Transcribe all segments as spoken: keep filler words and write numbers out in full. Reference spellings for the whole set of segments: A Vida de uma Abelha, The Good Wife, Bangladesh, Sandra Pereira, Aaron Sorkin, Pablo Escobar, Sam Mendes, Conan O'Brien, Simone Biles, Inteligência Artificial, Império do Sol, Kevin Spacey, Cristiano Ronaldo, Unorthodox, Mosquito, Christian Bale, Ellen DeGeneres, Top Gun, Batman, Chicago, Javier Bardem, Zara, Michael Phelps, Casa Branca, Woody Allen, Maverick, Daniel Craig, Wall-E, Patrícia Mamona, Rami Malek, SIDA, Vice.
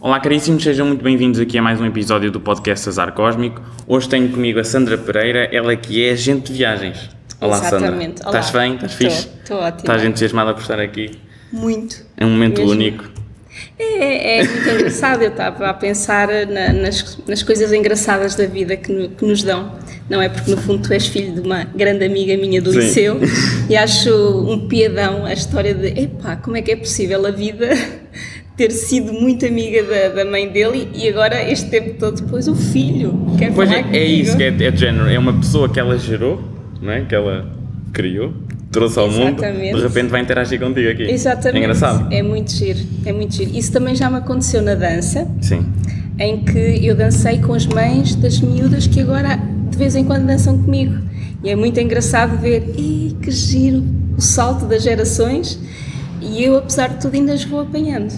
Olá caríssimos, sejam muito bem-vindos aqui a mais um episódio do podcast Azar Cósmico. Hoje tenho comigo a Sandra Pereira, ela que é agente de viagens. Olá, exatamente. Sandra, estás bem? Estás fixe? Estou ótima. Estás entusiasmada por estar aqui? Muito. É um momento mesmo único. É, é, é muito engraçado, eu estava a pensar na, nas, nas coisas engraçadas da vida que, no, que nos dão, não é? Porque no fundo tu és filho de uma grande amiga minha do Sim. liceu e acho um piadão a história de, epá, como é que é possível a vida ter sido muito amiga da, da mãe dele e agora este tempo todo depois o filho quer pois falar é, comigo. É isso, que é, é de género, é uma pessoa que ela gerou, não é? Que ela criou, trouxe ao Exatamente. Mundo, de repente vai interagir contigo aqui. Exatamente. É engraçado. É muito giro, é muito giro. Isso também já me aconteceu na dança, Sim. em que eu dancei com as mães das miúdas que agora de vez em quando dançam comigo e é muito engraçado ver, e que giro o salto das gerações e eu apesar de tudo ainda as vou apanhando.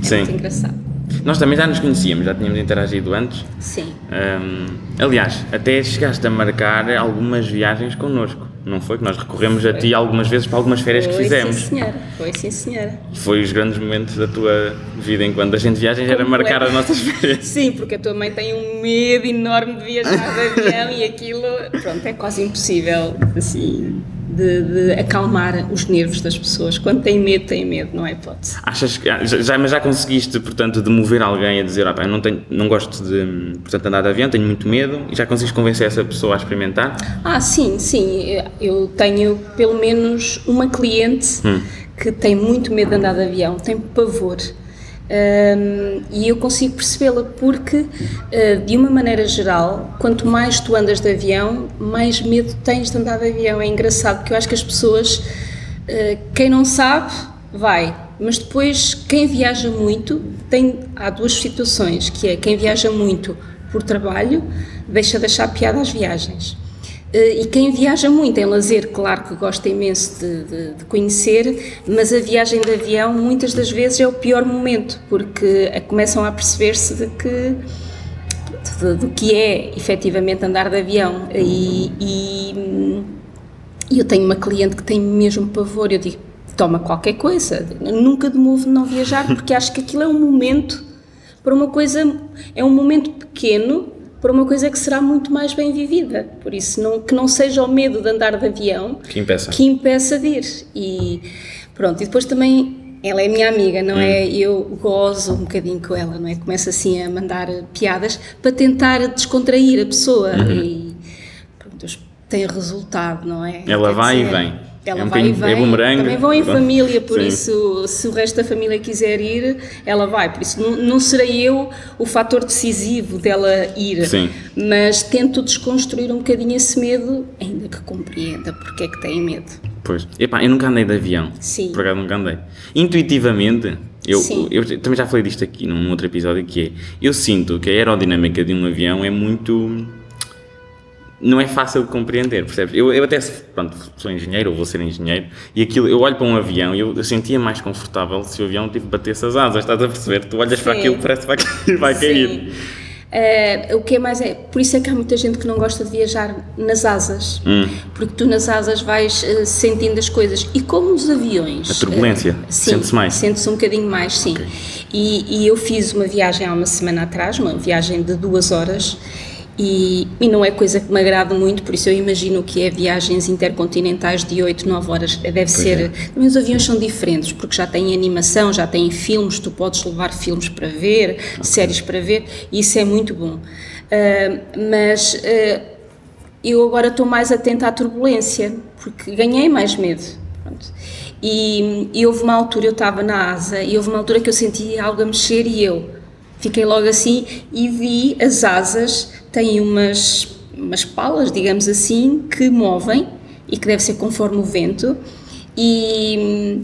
É Sim. muito engraçado. Nós também já nos conhecíamos, já tínhamos interagido antes. Sim. Um, aliás, até chegaste a marcar algumas viagens connosco, não foi? Que nós recorremos foi. a ti algumas vezes para algumas férias foi, que fizemos. Sim, senhora. Foi, sim, senhora. Foi os grandes momentos da tua vida enquanto a gente viagens Como era marcar é? as nossas férias. Sim, porque a tua mãe tem um medo enorme de viajar de avião e aquilo, pronto, é quase impossível, assim... De, de acalmar os nervos das pessoas. Quando têm medo, têm medo, não é hipótese. Achas que, já, mas já conseguiste, portanto, de mover alguém a dizer, ah, pá, eu não, tenho, não gosto de, portanto, andar de avião, tenho muito medo, e já conseguiste convencer essa pessoa a experimentar? Ah, sim, sim. Eu tenho pelo menos uma cliente hum. que tem muito medo de andar de avião, tem pavor. Um, e eu consigo percebê-la porque, uh, de uma maneira geral, quanto mais tu andas de avião, mais medo tens de andar de avião. É engraçado porque eu acho que as pessoas, uh, quem não sabe, vai, mas depois quem viaja muito, tem, há duas situações, que é quem viaja muito por trabalho, deixa de achar piada às viagens. E quem viaja muito em lazer, claro que gosta imenso de, de, de conhecer, mas a viagem de avião muitas das vezes é o pior momento, porque começam a perceber-se de que, de, do que é efetivamente andar de avião. E, e, e eu tenho uma cliente que tem mesmo pavor, eu digo, toma qualquer coisa, nunca demove de não viajar, porque acho que aquilo é um momento, para uma coisa, é um momento pequeno, para uma coisa que será muito mais bem vivida, por isso não, que não seja o medo de andar de avião que impeça, que impeça de ir. E pronto, e depois também ela é minha amiga, não hum. é? Eu gozo um bocadinho com ela, não é? Começo assim a mandar piadas para tentar descontrair a pessoa uhum. e pronto, tem resultado, não é? Ela Quer vai dizer, e vem. Ela é um vai e vem, é bumerangue. Também vão em Bom, família, por sim. isso, se o resto da família quiser ir, ela vai, por isso não, não serei eu o fator decisivo dela ir, sim. mas tento desconstruir um bocadinho esse medo, ainda que compreenda porque é que tem medo. Pois, epá, eu nunca andei de avião, sim. por acaso nunca andei. Intuitivamente, eu, eu, eu também já falei disto aqui num outro episódio, que é, eu sinto que a aerodinâmica de um avião é muito... não é fácil de compreender, percebes? Eu, eu até, pronto, sou engenheiro, ou vou ser engenheiro, e aquilo, eu olho para um avião e eu, eu sentia mais confortável se o avião tipo, batesse as asas, estás a perceber? Tu olhas Sim. para aquilo, parece que vai cair. Vai cair. Uh, o que é mais é, por isso é que há muita gente que não gosta de viajar nas asas, hum. porque tu nas asas vais uh, sentindo as coisas, e como os aviões... A turbulência, uh, sim, sente-se mais? Sente-se um bocadinho mais, sim. Okay. E, e eu fiz uma viagem há uma semana atrás, uma viagem de duas horas, E, e não é coisa que me agrada muito, por isso eu imagino que é viagens intercontinentais de oito, nove horas, deve pois ser, é. Também os aviões são diferentes, porque já têm animação, já têm filmes, tu podes levar filmes para ver, okay. séries para ver, e isso é muito bom. Uh, mas uh, eu agora estou mais atenta à turbulência, porque ganhei mais medo. Pronto. E, e houve uma altura, eu estava na asa, e houve uma altura que eu senti algo a mexer e eu fiquei logo assim e vi as asas... Tem umas, umas palas, digamos assim, que movem e que deve ser conforme o vento e...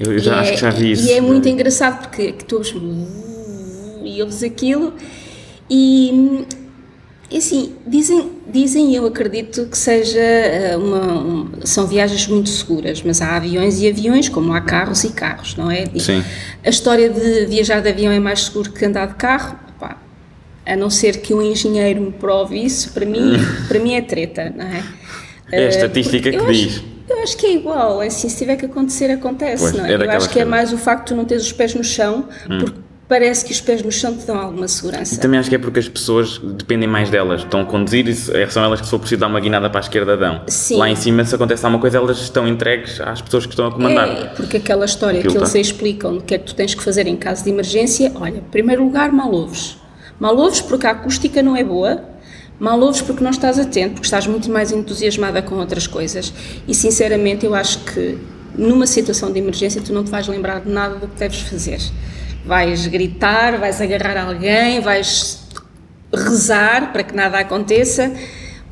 Eu já, é, acho que já vi isso. E é muito engraçado porque que tu ouves... e ouves aquilo e... assim, dizem, dizem, eu acredito que seja uma... Um, são viagens muito seguras, mas há aviões e aviões, como há carros e carros, não é? Sim. A história de viajar de avião é mais seguro que andar de carro, a não ser que um engenheiro me prove isso, para mim, para mim é treta, não é? É a estatística uh, que diz. Acho, eu acho que é igual, assim, se tiver que acontecer, acontece, pois, não é? Eu acho que é mais o facto de tu não teres os pés no chão, hum. porque parece que os pés no chão te dão alguma segurança. E também acho que é porque as pessoas dependem mais delas, estão a conduzir e são elas que, se for preciso dar uma guinada para a esquerda, dão. Sim. Lá em cima, se acontece alguma coisa, elas estão entregues às pessoas que estão a comandar. É, porque aquela história Aquilo que eles tá. explicam do que é que tu tens que fazer em caso de emergência, olha, em primeiro lugar, mal ouves. Mal ouves porque a acústica não é boa, mal ouves porque não estás atento, porque estás muito mais entusiasmada com outras coisas. E sinceramente eu acho que numa situação de emergência tu não te vais lembrar de nada do que deves fazer. Vais gritar, vais agarrar alguém, vais rezar para que nada aconteça,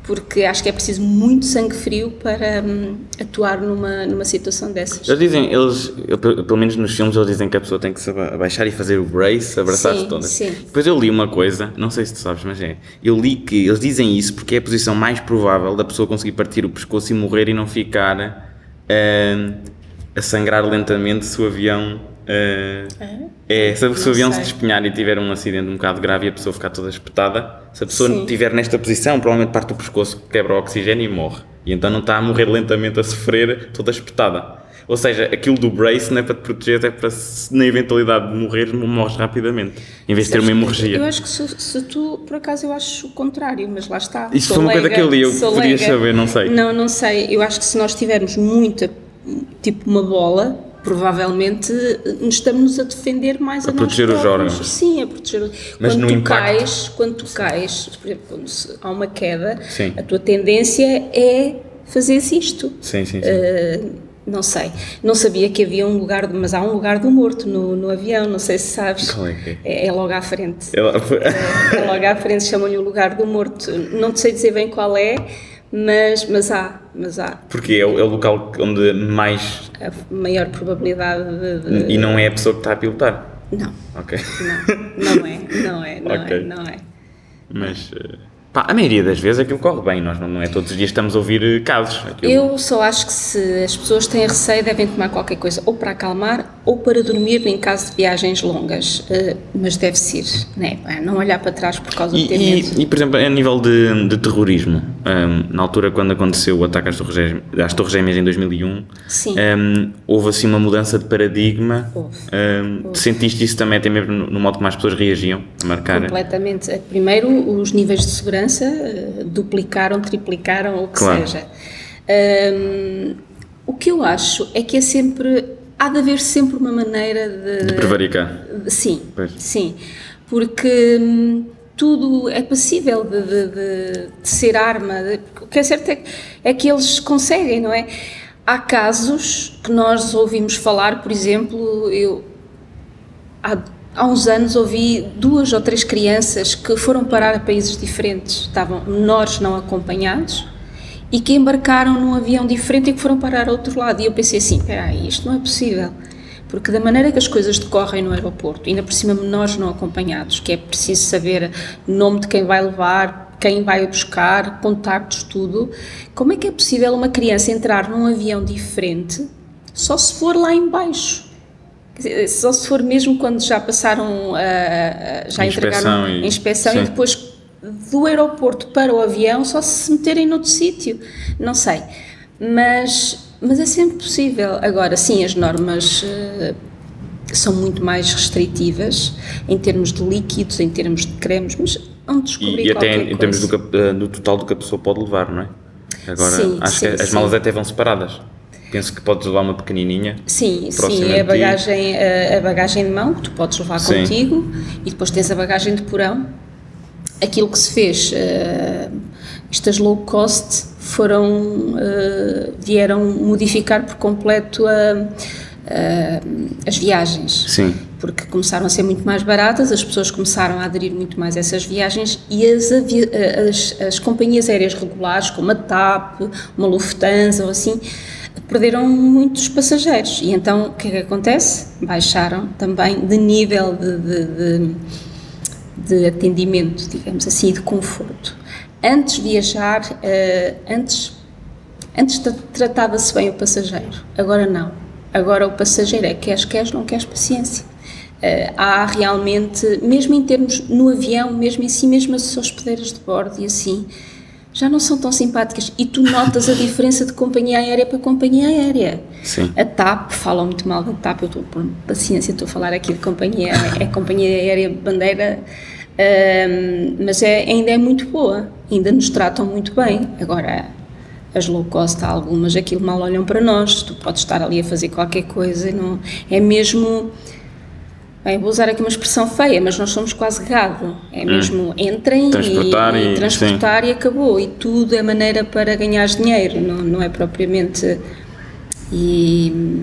porque acho que é preciso muito sangue frio para hum, atuar numa, numa situação dessas. Eles dizem, eles, eu, pelo menos nos filmes, eles dizem que a pessoa tem que se abaixar e fazer o brace, abraçar-se toda. Sim. Depois eu li uma coisa, não sei se tu sabes, mas é, eu li que eles dizem isso porque é a posição mais provável da pessoa conseguir partir o pescoço e morrer e não ficar hum, a sangrar lentamente se o avião... Uh, é, se, se o avião sei. se despenhar e tiver um acidente um bocado grave e a pessoa ficar toda espetada, se a pessoa Sim. estiver nesta posição, provavelmente parte do pescoço, quebra o oxigênio e morre. E então não está a morrer lentamente, a sofrer, toda espetada. Ou seja, aquilo do brace não é para te proteger, é para, na eventualidade de morrer, morres rapidamente, em vez de ter uma hemorragia. Eu acho que se, se tu, por acaso, eu acho o contrário, mas lá está. Isso foi uma coisa que eu li, eu podia saber, não sei. Não, não sei. Eu acho que se nós tivermos muita, tipo uma bola... provavelmente estamos a defender mais a, a proteger nós os órgãos. Sim, a proteger os Mas quando no tu impacto... cais, quando tu cais, por exemplo, quando se, há uma queda, sim. a tua tendência é fazeres isto. Sim, sim, sim. Uh, não sei. Não sabia que havia um lugar, de, mas há um lugar do morto no, no avião, não sei se sabes. Qual é que é? É logo à frente. É logo, é, é logo à frente, chamam-lhe o lugar do morto. Não te sei dizer bem qual é. Mas, mas há, mas há. Porque é o, é o local onde mais... A maior probabilidade de, de... E não é a pessoa que está a pilotar? Não. Ok. Não, não é, não é, não okay. é, não é. Mas, pá, a maioria das vezes aquilo corre bem, nós não, não é todos os dias estamos a ouvir casos. Aquilo... Eu só acho que se as pessoas têm receio devem tomar qualquer coisa ou para acalmar ou para dormir em caso de viagens longas, mas deve-se ir, né? Não olhar para trás por causa e, do ter medo. E, e, por exemplo, a nível de, de terrorismo, um, na altura quando aconteceu o ataque às Torres Gêmeas, às Torres Gêmeas em dois mil e um, Sim. Um, houve assim uma mudança de paradigma, houve. Um, houve. Sentiste isso também até mesmo no modo como as pessoas reagiam a marcar? Completamente. Primeiro, os níveis de segurança duplicaram, triplicaram, o que claro. seja. Um, o que eu acho é que é sempre, há de haver sempre uma maneira de... De prevaricar. Sim, pois. sim, porque hum, tudo é passível de, de, de, de ser arma, de, o que é certo é, é que eles conseguem, não é? Há casos que nós ouvimos falar, por exemplo, eu... Há, Há uns anos ouvi duas ou três crianças que foram parar a países diferentes, estavam menores não acompanhados e que embarcaram num avião diferente e que foram parar ao outro lado. E eu pensei assim, espera aí, isto não é possível, porque da maneira que as coisas decorrem no aeroporto, ainda por cima menores não acompanhados, que é preciso saber o nome de quem vai levar, quem vai buscar, contactos, tudo, como é que é possível uma criança entrar num avião diferente só se for lá embaixo? Só se for mesmo quando já passaram, a, a, já entregaram a inspeção, e, inspeção e depois do aeroporto para o avião só se meterem noutro sítio, não sei, mas, mas é sempre possível. Agora sim, as normas uh, são muito mais restritivas em termos de líquidos, em termos de cremes, mas onde descobrir e, qualquer coisa. E até em termos do, do total do que a pessoa pode levar, não é? Agora sim, acho sim, que as sim. malas até vão separadas. Penso que podes levar uma pequenininha. Sim, sim, a bagagem, a, a bagagem de mão que tu podes levar sim. contigo e depois tens a bagagem de porão. Aquilo que se fez, uh, estas low cost foram, uh, vieram modificar por completo a, a, as viagens. Sim. Porque começaram a ser muito mais baratas, as pessoas começaram a aderir muito mais a essas viagens e as, avi- as, as companhias aéreas regulares, como a TAP, uma Lufthansa ou assim, perderam muitos passageiros e então o que é que acontece? Baixaram também de nível de, de, de, de atendimento, digamos assim, e de conforto. Antes de viajar, uh, antes, antes tratava-se bem o passageiro, agora não. Agora o passageiro é queres, queres, não queres, paciência. Uh, há realmente, mesmo em termos no avião, mesmo em si, mesmo as hospedeiras de bordo e assim, já não são tão simpáticas. E tu notas a diferença de companhia aérea para companhia aérea. Sim. A TAP, falam muito mal da TAP, eu estou por paciência, estou a falar aqui de companhia, é companhia aérea bandeira, um, mas é, ainda é muito boa, ainda nos tratam muito bem. Agora, as low cost, há algumas, aquilo mal olham para nós, tu podes estar ali a fazer qualquer coisa, não, é mesmo... Bem, vou usar aqui uma expressão feia, mas nós somos quase gado, é mesmo, hum. entrem transportar e, e transportar sim. e acabou, e tudo é maneira para ganhar dinheiro, não, não é propriamente, e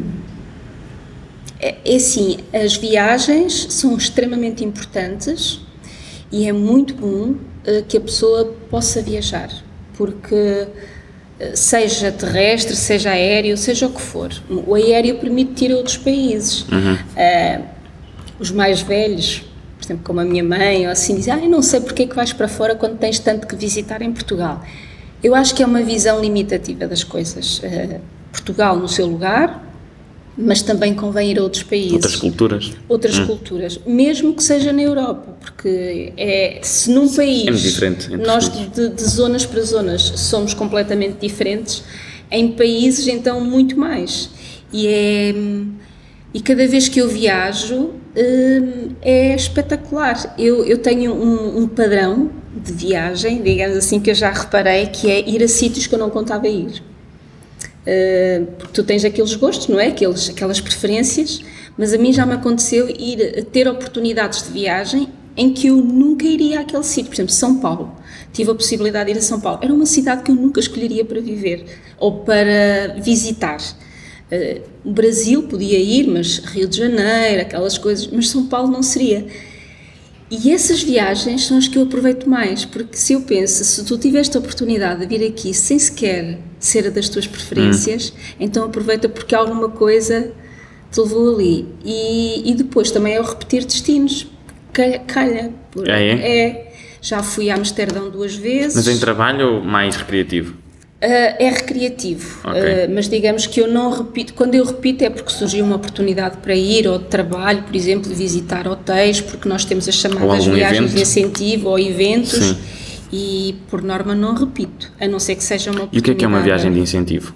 é, é assim, as viagens são extremamente importantes e é muito bom uh, que a pessoa possa viajar, porque... seja terrestre, seja aéreo, seja o que for, o aéreo permite ir a outros países. Uhum. Uh, os mais velhos, por exemplo, como a minha mãe, ou assim, dizem, ah, eu não sei porque é que vais para fora quando tens tanto que visitar em Portugal. Eu acho que é uma visão limitativa das coisas. Uh, Portugal no seu lugar, mas também convém ir a outros países. Outras culturas. Outras hum. culturas, mesmo que seja na Europa, porque é, se num país, é diferente, nós de, de zonas para zonas somos completamente diferentes, em países então muito mais. E, é, e cada vez que eu viajo é espetacular. Eu, eu tenho um, um padrão de viagem, digamos assim, que eu já reparei, que é ir a sítios que eu não contava ir. Porque tu tens aqueles gostos, não é? Aqueles, aquelas preferências, mas a mim já me aconteceu ir ter oportunidades de viagem em que eu nunca iria àquele sítio. Por exemplo, São Paulo, tive a possibilidade de ir a São Paulo, era uma cidade que eu nunca escolheria para viver ou para visitar. O Brasil podia ir, mas Rio de Janeiro, aquelas coisas, mas São Paulo não seria. E essas viagens são as que eu aproveito mais, porque se eu penso, se tu tiveste a oportunidade de vir aqui sem sequer ser a das tuas preferências, hum. então aproveita porque alguma coisa te levou ali. E, e depois também é o repetir destinos, calha. Por, é, é? é, já fui a Amsterdão duas vezes. Mas em trabalho ou mais recreativo? Uh, é recreativo, okay. uh, mas digamos que eu não repito, quando eu repito é porque surgiu uma oportunidade para ir, ou de trabalho, por exemplo, de visitar hotéis, porque nós temos as chamadas viagens evento. de incentivo ou eventos. Sim. E por norma não repito, a não ser que seja uma oportunidade. E o que é que é uma viagem de incentivo?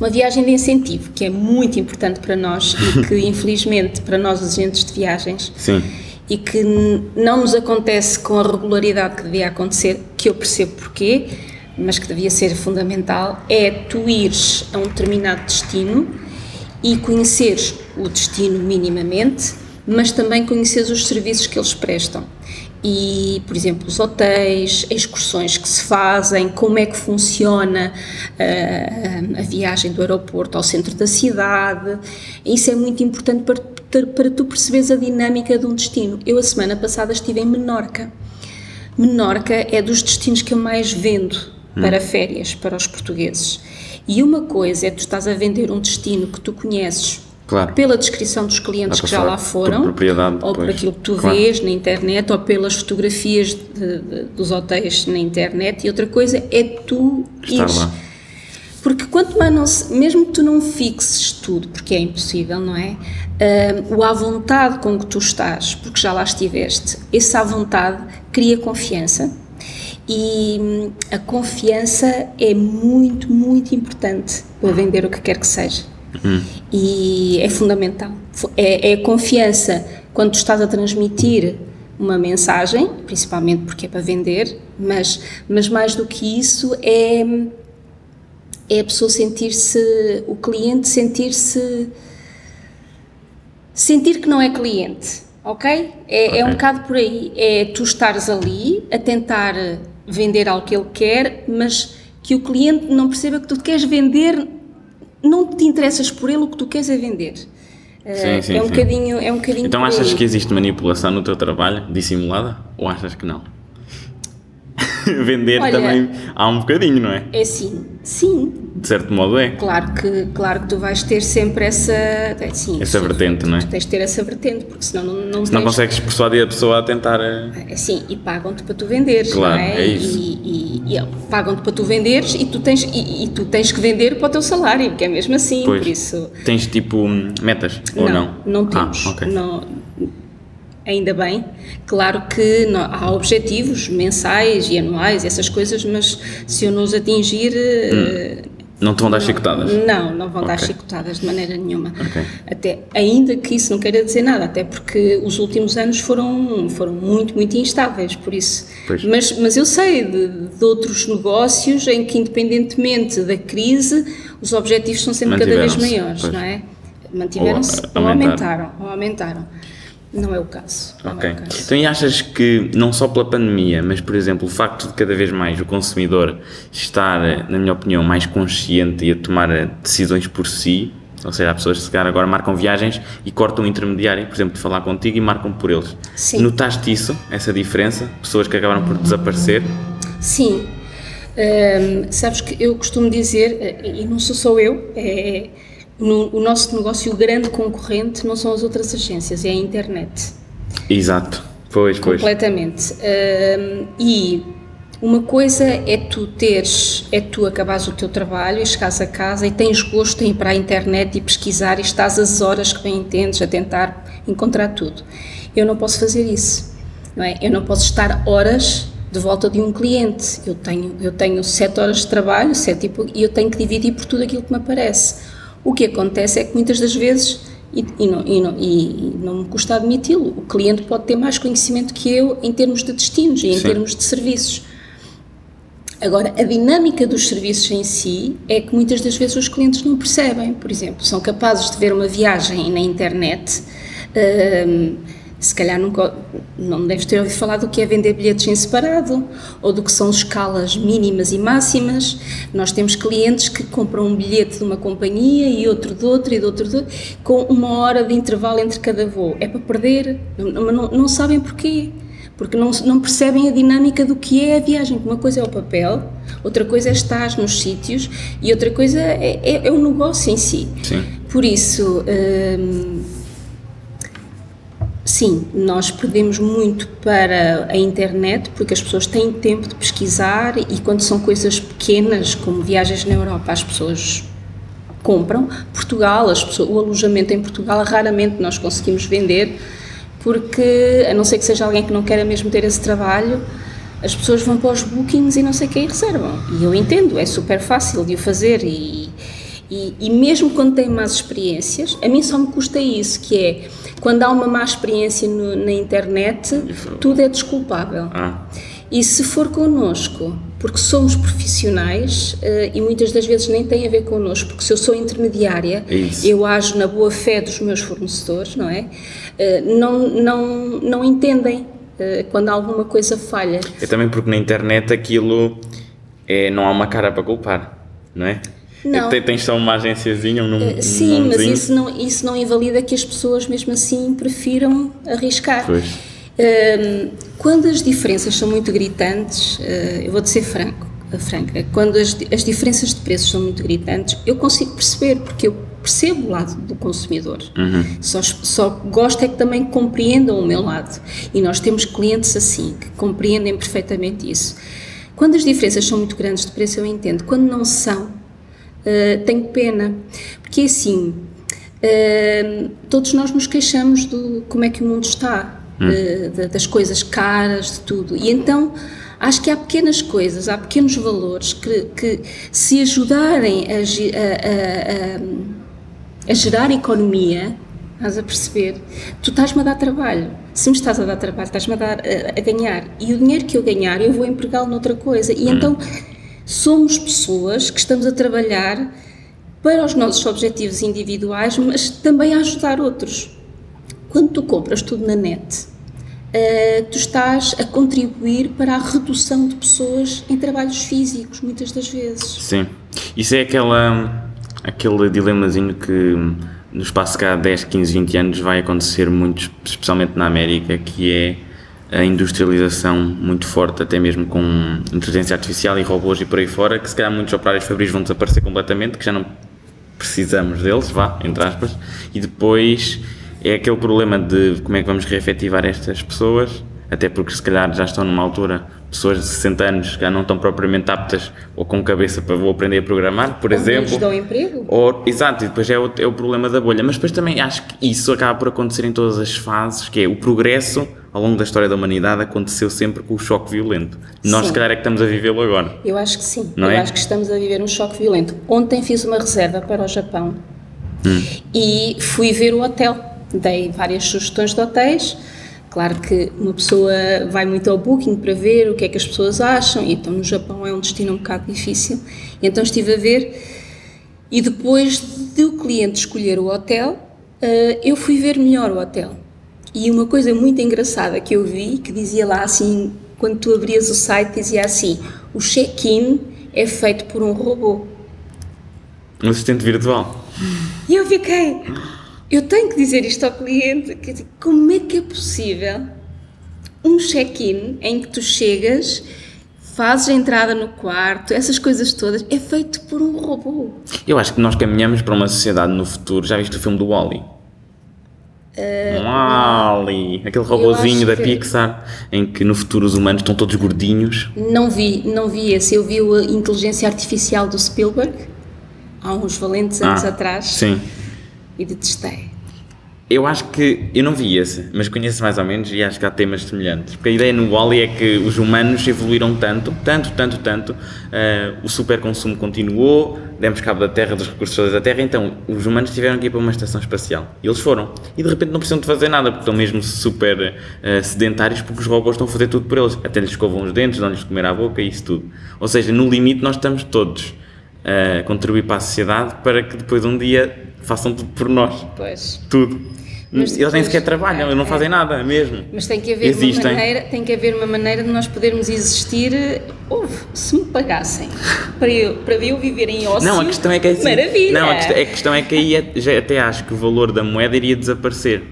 Uma viagem de incentivo, que é muito importante para nós e que infelizmente para nós os agentes de viagens... Sim. E que não nos acontece com a regularidade que devia acontecer, que eu percebo porquê, mas que devia ser fundamental, é tu ires a um determinado destino e conheceres o destino minimamente, mas também conheceres os serviços que eles prestam. E, por exemplo, os hotéis, excursões que se fazem, como é que funciona a, a viagem do aeroporto ao centro da cidade. Isso é muito importante para, para tu perceberes a dinâmica de um destino. Eu, a semana passada, estive em Menorca. Menorca é dos destinos que eu mais vendo para hum. férias, para os portugueses. E uma coisa é tu estás a vender um destino que tu conheces, claro, pela descrição dos clientes que já lá foram, ou por aquilo que tu claro. vês na internet, ou pelas fotografias de, de, dos hotéis na internet, e outra coisa é tu ires. Porque quanto mais não se, mesmo que tu não fixes tudo, porque é impossível, não é? Uh, o à vontade com que tu estás, porque já lá estiveste, esse à vontade cria confiança, e a confiança é muito, muito importante para vender o que quer que seja. Hum. E é fundamental. É, é a confiança quando tu estás a transmitir uma mensagem, principalmente porque é para vender, mas, mas mais do que isso é... é a pessoa sentir-se, o cliente sentir-se, sentir que não é cliente, ok? É, okay. é um bocado por aí, é tu estares ali a tentar vender algo que ele quer, mas que o cliente não perceba que tu queres vender, não te interessas por ele, o que tu queres é vender. Sim, sim, é um sim. bocadinho, é um bocadinho Então achas aí. que existe manipulação no teu trabalho, dissimulada, ou achas que não? Vender Olha, também há um bocadinho, não é? É sim, sim. De certo modo é. Claro que, claro que tu vais ter sempre essa... É, sim, essa tu, vertente, tu, não é? Tu tens de ter essa vertente, porque senão não, não Se tens... não consegues persuadir a pessoa a tentar... É, sim, e pagam-te para tu venderes, claro, não é? Claro, é isso. E, e, e pagam-te para tu venderes e tu, tens, e, e tu tens que vender para o teu salário, porque é mesmo assim, pois. por isso... Tens tipo metas, ou não? Não, não temos. Ah, okay. Não, Ainda bem, claro que no- há objetivos mensais e anuais, essas coisas, mas se eu não os atingir... eh, Não te vão dar não, chicotadas? Não, não vão okay. dar chicotadas de maneira nenhuma. Okay. Até, ainda que isso não queira dizer nada, até porque os últimos anos foram, foram muito, muito instáveis, por isso. Mas, mas eu sei de, de outros negócios em que, independentemente da crise, os objetivos são sempre cada vez maiores, pois. Não é? Mantiveram-se ou, ou aumentaram. Ou aumentaram. Não é o caso. Ok. É o caso. Então, e achas que, não só pela pandemia, mas, por exemplo, o facto de cada vez mais o consumidor estar, na minha opinião, mais consciente e a tomar decisões por si, ou seja, há pessoas que se calhar agora marcam viagens e cortam o intermediário, por exemplo, de falar contigo e marcam por eles. Sim. Notaste isso, essa diferença? Pessoas que acabaram por desaparecer? Sim. Hum, sabes que eu costumo dizer, e não sou só eu, é... No, o nosso negócio, o grande concorrente, não são as outras agências, é a internet. Exato, pois, pois. Completamente. Um, e uma coisa é tu teres, é tu acabares o teu trabalho e chegares a casa e tens gosto em ir para a internet e pesquisar e estás as horas que bem entendes a tentar encontrar tudo. Eu não posso fazer isso, não é? Eu não posso estar horas de volta de um cliente. Eu tenho, eu tenho sete horas de trabalho, sete e pouco, e eu tenho que dividir por tudo aquilo que me aparece. O que acontece é que muitas das vezes, e, e, não, e, não, e não me custa admiti-lo, o cliente pode ter mais conhecimento que eu em termos de destinos e em Sim. termos de serviços. Agora, a dinâmica dos serviços em si é que muitas das vezes os clientes não percebem. Por exemplo, são capazes de ver uma viagem na internet, hum, se calhar nunca, não deves ter ouvido falar do que é vender bilhetes em separado, ou do que são escalas mínimas e máximas. Nós temos clientes que compram um bilhete de uma companhia e outro de outra e de outro de outra, com uma hora de intervalo entre cada voo. É para perder, mas não, não, não sabem porquê, porque não, não percebem a dinâmica do que é a viagem. Uma coisa é o papel, outra coisa é estar nos sítios e outra coisa é, é, é o negócio em si. Sim. Por isso... Hum, Sim, nós perdemos muito para a internet porque as pessoas têm tempo de pesquisar e quando são coisas pequenas, como viagens na Europa, as pessoas compram. Portugal, as pessoas, o alojamento em Portugal, raramente nós conseguimos vender porque, a não ser que seja alguém que não queira mesmo ter esse trabalho, as pessoas vão para os bookings e não sei quem reservam. E eu entendo, é super fácil de o fazer e... E, e mesmo quando tem más experiências, a mim só me custa isso, que é, quando há uma má experiência no, na internet, tudo é desculpável. Ah. E se for connosco, porque somos profissionais, uh, e muitas das vezes nem tem a ver connosco, porque se eu sou intermediária, isso. eu ajo na boa fé dos meus fornecedores, não é? Uh, não, não, não entendem uh, quando alguma coisa falha. É também porque na internet aquilo é, não há uma cara para culpar, não é? Não. Tens só uma agênciazinha, um número. Sim, um mas isso não, isso não invalida que as pessoas, mesmo assim, prefiram arriscar. Pois. Quando as diferenças são muito gritantes, eu vou-te ser franco, franca, quando as, as diferenças de preços são muito gritantes, eu consigo perceber, porque eu percebo o lado do consumidor. Uhum. Só, só gosto é que também compreendam o meu lado. E nós temos clientes assim, que compreendem perfeitamente isso. Quando as diferenças são muito grandes de preço, eu entendo. Quando não são, Uh, tenho pena, porque assim, uh, todos nós nos queixamos de como é que o mundo está, hum. uh, de, das coisas caras, de tudo, e então acho que há pequenas coisas, há pequenos valores que, que se ajudarem a, a, a, a gerar economia, estás a perceber, tu estás-me a dar trabalho, se me estás a dar trabalho, estás-me a, dar, a, a ganhar, e o dinheiro que eu ganhar eu vou empregá-lo noutra coisa, e hum. então... Somos pessoas que estamos a trabalhar para os nossos objetivos individuais, mas também a ajudar outros. Quando tu compras tudo na net, tu estás a contribuir para a redução de pessoas em trabalhos físicos, muitas das vezes. Sim. Isso é aquela, aquele dilemazinho que no espaço de há dez, quinze, vinte anos vai acontecer muito, especialmente na América, que é... a industrialização muito forte, até mesmo com inteligência artificial e robôs e por aí fora, que se calhar muitos operários fabris vão desaparecer completamente, que já não precisamos deles, vá, entre aspas, e depois é aquele problema de como é que vamos reafetivar estas pessoas, até porque se calhar já estão numa altura, pessoas de sessenta anos já não estão propriamente aptas ou com cabeça para vou aprender a programar, por ou exemplo. Ou emprego. Ou, exato, e depois é o, é o problema da bolha, mas depois também acho que isso acaba por acontecer em todas as fases, que é o progresso ao longo da história da humanidade aconteceu sempre com o choque violento. Nós, sim, se calhar é que estamos a vivê-lo agora. Eu acho que sim, não eu é? acho que estamos a viver um choque violento. Ontem fiz uma reserva para o Japão hum. e fui ver o hotel, dei várias sugestões de hotéis. Claro que uma pessoa vai muito ao Booking para ver o que é que as pessoas acham, e então no Japão é um destino um bocado difícil, e então estive a ver, e depois do cliente escolher o hotel, eu fui ver melhor o hotel. E uma coisa muito engraçada que eu vi, que dizia lá assim, quando tu abrias o site, dizia assim, o check-in é feito por um robô. Um assistente virtual. E eu fiquei... Eu tenho que dizer isto ao cliente, quer dizer, como é que é possível um check-in em que tu chegas, fazes a entrada no quarto, essas coisas todas, é feito por um robô? Eu acho que nós caminhamos para uma sociedade no futuro, já viste o filme do Wall-E? Uh, Wall-E, aquele robôzinho da que... Pixar, em que no futuro os humanos estão todos gordinhos. Não vi, não vi esse, eu vi a Inteligência Artificial do Spielberg, há uns valentes anos ah, atrás. Sim. E detestei. Eu acho que... Eu não vi esse, mas conheço mais ou menos e acho que há temas semelhantes. Porque a ideia no Wall-E é que os humanos evoluíram tanto, tanto, tanto, tanto, uh, o superconsumo continuou, demos cabo da Terra, dos recursos da Terra, então os humanos tiveram que ir para uma estação espacial. E eles foram. E de repente não precisam de fazer nada, porque estão mesmo super uh, sedentários, porque os robôs estão a fazer tudo por eles. Até lhes escovam os dentes, dão-lhes de comer à boca e isso tudo. Ou seja, no limite nós estamos todos a contribuir para a sociedade para que depois um dia... façam tudo por nós, pois. Tudo, mas eles depois, nem sequer trabalham, é, eles não fazem é. nada mesmo, mas tem que, haver uma maneira, tem que haver uma maneira de nós podermos existir. Houve, se me pagassem para eu, para eu viver em ócio, não, a questão é que é assim, maravilha. Não, a questão, a questão é que aí é, até acho que o valor da moeda iria desaparecer,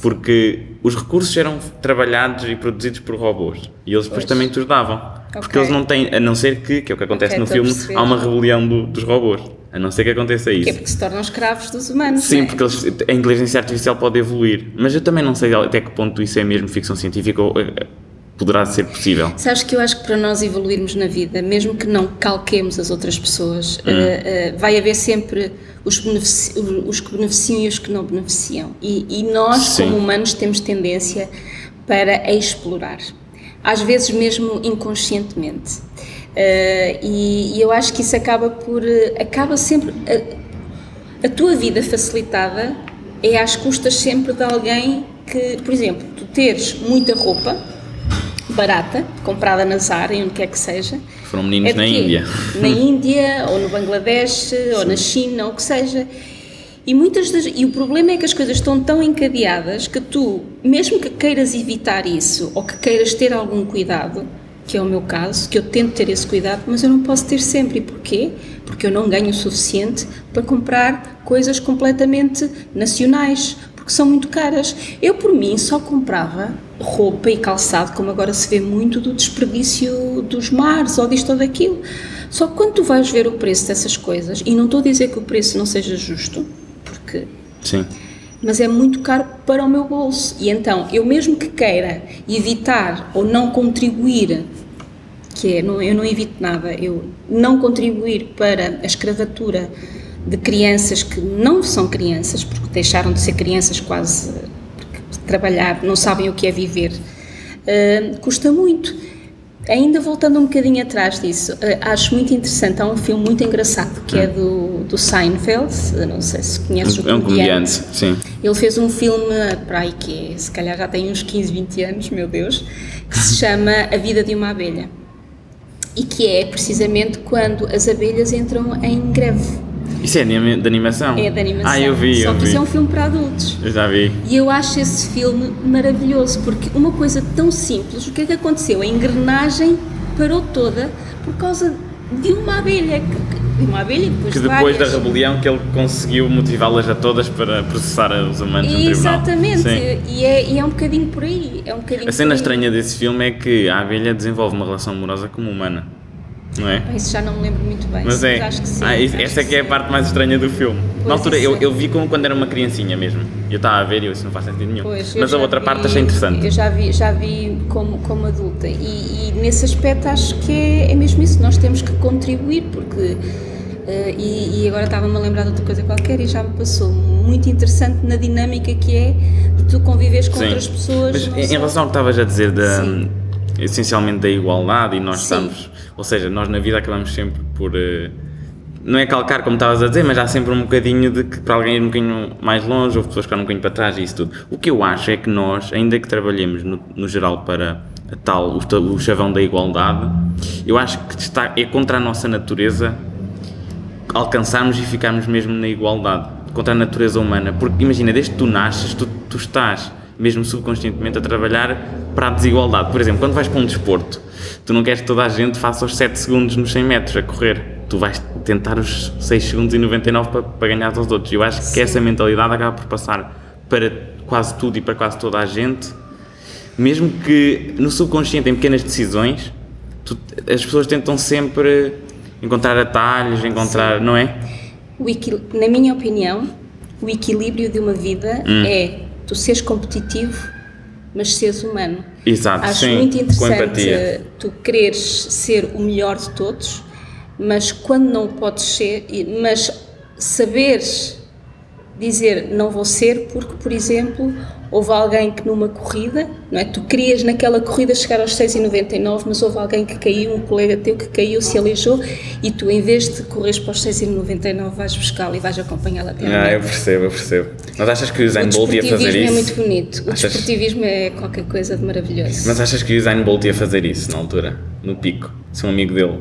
porque os recursos eram trabalhados e produzidos por robôs e eles depois pois. também te davam. Porque okay. eles não têm, a não ser que, que é o que acontece okay, no filme, há uma rebelião do, dos robôs, a não ser que aconteça isso. Que é porque se tornam escravos dos humanos, sim, né? Porque eles, a inteligência artificial pode evoluir, mas eu também não sei até que ponto isso é mesmo ficção científica ou poderá ser possível. Sabes que eu acho que para nós evoluirmos na vida, mesmo que não calquemos as outras pessoas, hum. uh, uh, vai haver sempre os, benefici- os que beneficiam e os que não beneficiam. E, e nós, sim, como humanos, temos tendência para a explorar. Às vezes mesmo inconscientemente, uh, e, e eu acho que isso acaba por, acaba sempre, a, a tua vida facilitada é às custas sempre de alguém que, por exemplo, tu teres muita roupa barata, comprada na Zara e onde quer que seja. Foram meninos é na Índia. Na Índia, ou no Bangladesh, sim, ou na China, ou o que seja. E, muitas das, e o problema é que as coisas estão tão encadeadas que tu, mesmo que queiras evitar isso ou que queiras ter algum cuidado, que é o meu caso, que eu tento ter esse cuidado, mas eu não posso ter sempre. E porquê? Porque eu não ganho o suficiente para comprar coisas completamente nacionais, porque são muito caras. Eu, por mim, só comprava roupa e calçado, como agora se vê muito do desperdício dos mares ou disto ou daquilo. Só que quando tu vais ver o preço dessas coisas, e não estou a dizer que o preço não seja justo, porque, sim, mas é muito caro para o meu bolso, e então eu mesmo que queira evitar ou não contribuir, que é, não, eu não evito nada, eu não contribuir para a escravatura de crianças que não são crianças, porque deixaram de ser crianças quase, porque trabalhar, não sabem o que é viver, uh, custa muito. Ainda voltando um bocadinho atrás disso, uh, acho muito interessante, há um filme muito engraçado que hum. é do, do Seinfeld, não sei se conheces o é um comediante, sim. Ele fez um filme, para aí que se calhar já tem uns quinze, vinte anos, meu Deus, que se chama A Vida de uma Abelha, e que é precisamente quando as abelhas entram em greve. Isso é de animação? É de animação. Ah, eu vi, Só eu que vi. Isso é um filme para adultos. Eu já vi. E eu acho esse filme maravilhoso, porque uma coisa tão simples, o que é que aconteceu? A engrenagem parou toda por causa de uma abelha, de uma abelha depois que depois várias. da rebelião que ele conseguiu motivá-las a todas para processar os humanos no tribunal. Exatamente, e é, e é um bocadinho por aí. É um bocadinho a cena estranha desse filme é que a abelha desenvolve uma relação amorosa como humana. não é? Isso já não me lembro muito bem, mas, é. mas acho que sim. Ah, isso, acho essa que é sim. a parte mais estranha do filme. Pois, na altura eu, eu vi como quando era uma criancinha mesmo. Eu estava a ver e eu, isso não faz sentido nenhum. Pois, mas a outra vi, parte achei interessante. Eu já vi, já vi como, como adulta e, e nesse aspecto acho que é, é mesmo isso. Nós temos que contribuir porque... Uh, e, e agora estava-me a lembrar de outra coisa qualquer e já me passou. Muito interessante na dinâmica que é de tu conviveres com Sim. outras pessoas. Mas em só... relação ao que estavas a dizer, da, essencialmente da igualdade, e nós Sim. estamos, ou seja, nós na vida acabamos sempre por, uh, não é calcar como estavas a dizer, mas há sempre um bocadinho de que para alguém ir um bocadinho mais longe, houve pessoas que ficaram um bocadinho para trás e isso tudo. O que eu acho é que nós, ainda que trabalhemos no, no geral para a tal, o, o chavão da igualdade, eu acho que está, é contra a nossa natureza alcançarmos e ficarmos mesmo na igualdade, contra a natureza humana, porque imagina, desde que tu nasces, tu, tu estás mesmo subconscientemente a trabalhar para a desigualdade. Por exemplo, quando vais para um desporto, tu não queres que toda a gente faça os sete segundos nos cem metros a correr, tu vais tentar os seis segundos e noventa e nove para, para ganhar aos outros. Eu acho Sim. que essa mentalidade acaba por passar para quase tudo e para quase toda a gente, mesmo que no subconsciente, em pequenas decisões, tu, as pessoas tentam sempre encontrar atalhos, encontrar, Sim. não é? O equil... Na minha opinião, o equilíbrio de uma vida hum. é tu seres competitivo, mas seres humano. Exato, Acho sim. muito interessante tu quereres ser o melhor de todos, mas quando não podes ser, mas saberes dizer não vou ser porque, por exemplo, houve alguém que numa corrida, não é? Tu querias naquela corrida chegar aos seis e noventa e nove, mas houve alguém que caiu, um colega teu que caiu, se aleijou, e tu em vez de correres para os seis e noventa e nove vais buscá-lo e vais acompanhá-lo até lá. Ah, eu percebo, eu percebo. Mas achas que o Usain Bolt ia fazer isso? O desportivismo é muito bonito. O achas... desportivismo é qualquer coisa de maravilhoso. Mas achas que o Usain Bolt ia fazer isso na altura, no pico, se um amigo dele...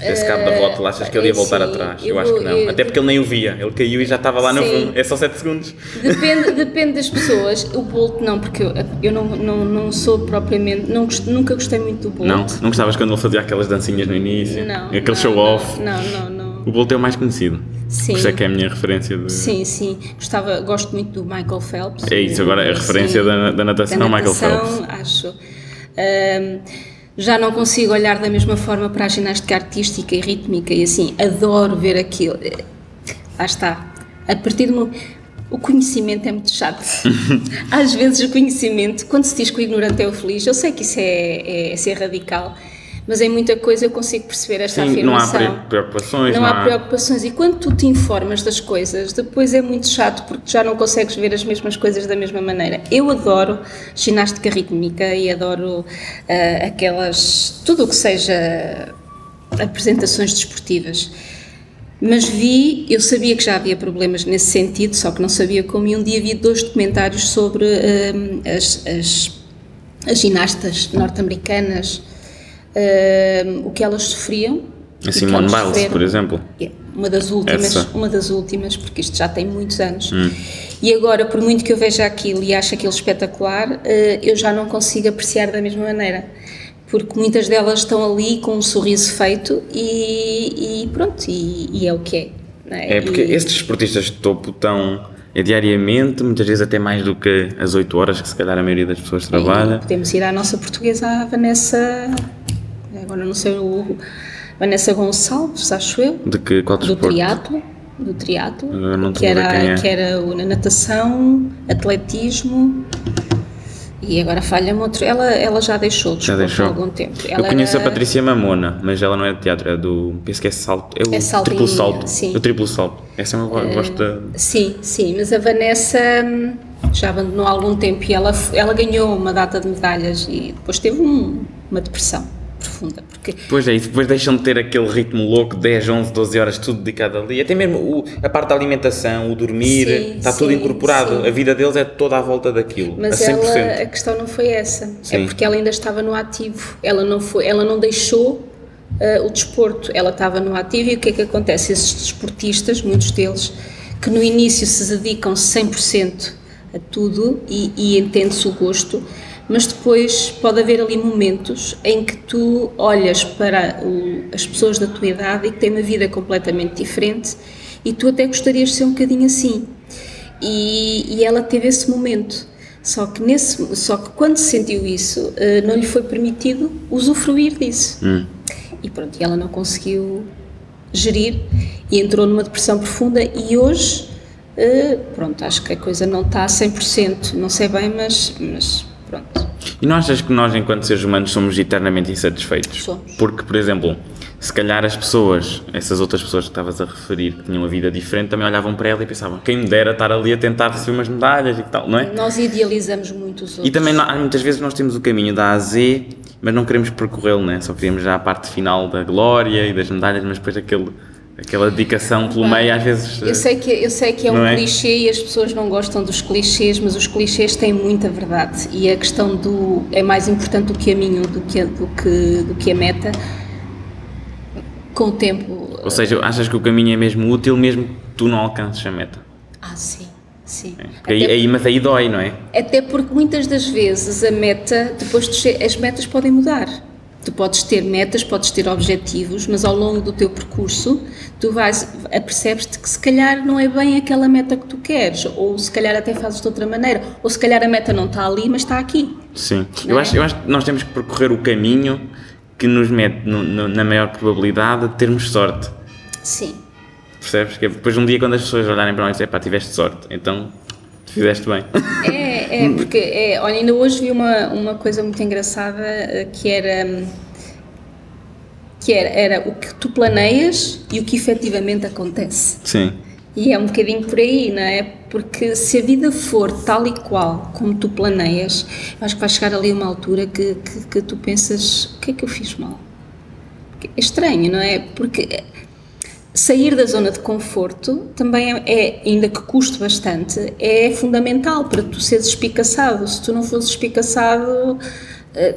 Esse cabo da rótula, achas que ele ia voltar sim, atrás? Eu, eu acho que não. Eu, Até porque ele nem o via. Ele caiu e já estava lá sim. no fundo. É só sete segundos. Depende, depende das pessoas. O Bolt não, porque eu, eu não, não, não sou propriamente... Não, nunca gostei muito do Bolt. Não? Não gostavas quando ele fazia aquelas dancinhas no início? Não. Aquele show-off? Não, não, não, não. O Bolt é o mais conhecido. Sim. Por isso é que é a minha referência. De... Sim, sim. Gostava, gosto muito do Michael Phelps. É isso, agora é a referência da, da natação, não Michael Phelps. Acho. Um, Já não consigo olhar da mesma forma para a ginástica artística e rítmica e assim, adoro ver aquilo. Lá está. A partir do momento... O conhecimento é muito chato. Às vezes o conhecimento, quando se diz que o ignorante é o feliz, eu sei que isso é, é ser radical, mas em muita coisa eu consigo perceber esta Sim, afirmação. não há preocupações. Não, não há preocupações. E quando tu te informas das coisas, depois é muito chato, porque já não consegues ver as mesmas coisas da mesma maneira. Eu adoro ginástica rítmica e adoro uh, aquelas... tudo o que seja apresentações desportivas. Mas vi, eu sabia que já havia problemas nesse sentido, só que não sabia como, e um dia vi dois documentários sobre uh, as, as, as ginastas norte-americanas, Uh, o que elas sofriam. A Simone Biles, por exemplo. Uma das últimas, Essa. uma das últimas, porque isto já tem muitos anos. Hum. E agora, por muito que eu veja aquilo e ache aquilo espetacular, uh, eu já não consigo apreciar da mesma maneira, porque muitas delas estão ali com um sorriso feito e, e pronto, e, e é o que é. Não é? É porque e, estes esportistas de topo estão... É diariamente, muitas vezes até mais do que as oito horas que se calhar a maioria das pessoas trabalha. Podemos ir à nossa portuguesa, à Vanessa... Agora não sei o... Vanessa Gonçalves, acho eu. De que? Qual do triatlo, do triatlo, que era, é. que era na natação, atletismo, e agora falha-me outro. Ela, ela já deixou de há algum tempo. Ela eu conheço era... a Patrícia Mamona, mas ela não é de teatro, é do... Penso que é salto. É o é triplo salto. Sim. O triplo salto. Essa é uma uh, gosta. Sim, sim, mas a Vanessa... já abandonou há algum tempo e ela, ela ganhou uma data de medalhas e depois teve um, uma depressão profunda, porque... Pois é, e depois deixam de ter aquele ritmo louco, dez, onze, doze horas, tudo dedicado ali, até mesmo o, a parte da alimentação, o dormir, sim, está sim, tudo incorporado, sim. A vida deles é toda à volta daquilo, mas a cem por cento. Ela, a questão não foi essa, sim. É porque ela ainda estava no ativo, ela não, foi, ela não deixou uh, o desporto, ela estava no ativo e o que é que acontece? Esses desportistas, muitos deles, que no início se dedicam cem por cento a tudo e, e entende-se o gosto, mas depois pode haver ali momentos em que tu olhas para o, as pessoas da tua idade e que têm uma vida completamente diferente e tu até gostarias de ser um bocadinho assim. E, e ela teve esse momento, só que, nesse, só que quando sentiu isso, não lhe foi permitido usufruir disso. Hum. e pronto, e ela não conseguiu gerir e entrou numa depressão profunda e hoje, uh, pronto, acho que a coisa não está a cem por cento, não sei bem, mas, mas pronto. E não achas que nós, enquanto seres humanos, somos eternamente insatisfeitos? Somos. Porque, por exemplo, se calhar as pessoas, essas outras pessoas que estavas a referir, que tinham uma vida diferente, também olhavam para ela e pensavam, quem me dera estar ali a tentar receber umas medalhas e tal, não é? Nós idealizamos muito os outros. E também, muitas vezes, nós temos o caminho da A a Z, mas não queremos percorrê-lo, não é? Só queremos já a parte final da glória e das medalhas, mas depois aquele... Aquela dedicação pelo meio às vezes... Eu sei que, eu sei que é um é? clichê e as pessoas não gostam dos clichês, mas os clichês têm muita verdade e a questão do... é mais importante o caminho do que a, do que, do que a meta com o tempo... Ou seja, achas que o caminho é mesmo útil mesmo que tu não alcances a meta? Ah, sim, sim. É. Aí, porque, aí, mas aí dói, não é? Até porque muitas das vezes a meta, depois de, as metas podem mudar. Tu podes ter metas, podes ter objetivos, mas ao longo do teu percurso tu vais, apercebes-te que se calhar não é bem aquela meta que tu queres, ou se calhar até fazes de outra maneira, ou se calhar a meta não está ali, mas está aqui. Sim, eu, é? acho, eu acho que nós temos que percorrer o caminho que nos mete no, no, na maior probabilidade de termos sorte. Sim. Percebes? Que depois de um dia quando as pessoas olharem para nós e dizem, pá, tiveste sorte, então... Fizeste bem. É, é porque, é, olha, ainda hoje vi uma, uma coisa muito engraçada que era, que era, era o que tu planeias e o que efetivamente acontece. Sim. E é um bocadinho por aí, não é? Porque se a vida for tal e qual como tu planeias, acho que vai chegar ali uma altura que, que, que tu pensas, o que é que eu fiz mal? É estranho, não é? Porque... Sair da zona de conforto também é, ainda que custe bastante, é fundamental para tu seres espicaçado. Se tu não fores espicaçado,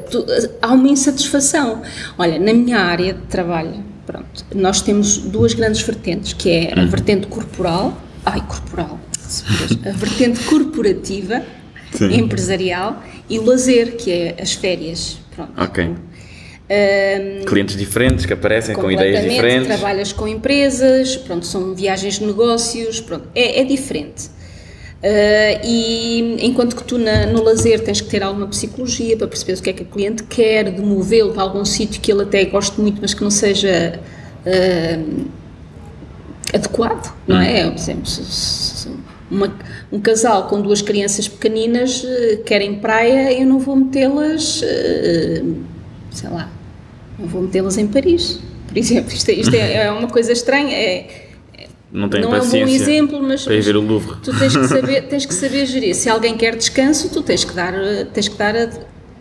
tu, há uma insatisfação. Olha, na minha área de trabalho, pronto, nós temos duas grandes vertentes, que é a vertente corporal, ai, corporal, a vertente corporativa, Sim. empresarial, e o lazer, que é as férias, pronto. Ok. Um, clientes diferentes que aparecem com ideias diferentes, trabalhas com empresas, pronto, são viagens de negócios, pronto, é, é diferente uh, e enquanto que tu na, no lazer tens que ter alguma psicologia para perceber o que é que o cliente quer, de movê-lo para algum sítio que ele até goste muito mas que não seja uh, adequado, não hum. é? Por exemplo, se, se, uma, um casal com duas crianças pequeninas uh, querem praia, eu não vou metê-las uh, sei lá, não vou metê-las em Paris, por exemplo, isto, isto é, é uma coisa estranha, é, não, tenho não é um bom exemplo, mas para ir ver o Louvre. Tu tens que saber, tens que saber gerir, se alguém quer descanso, tu tens que dar, tens que dar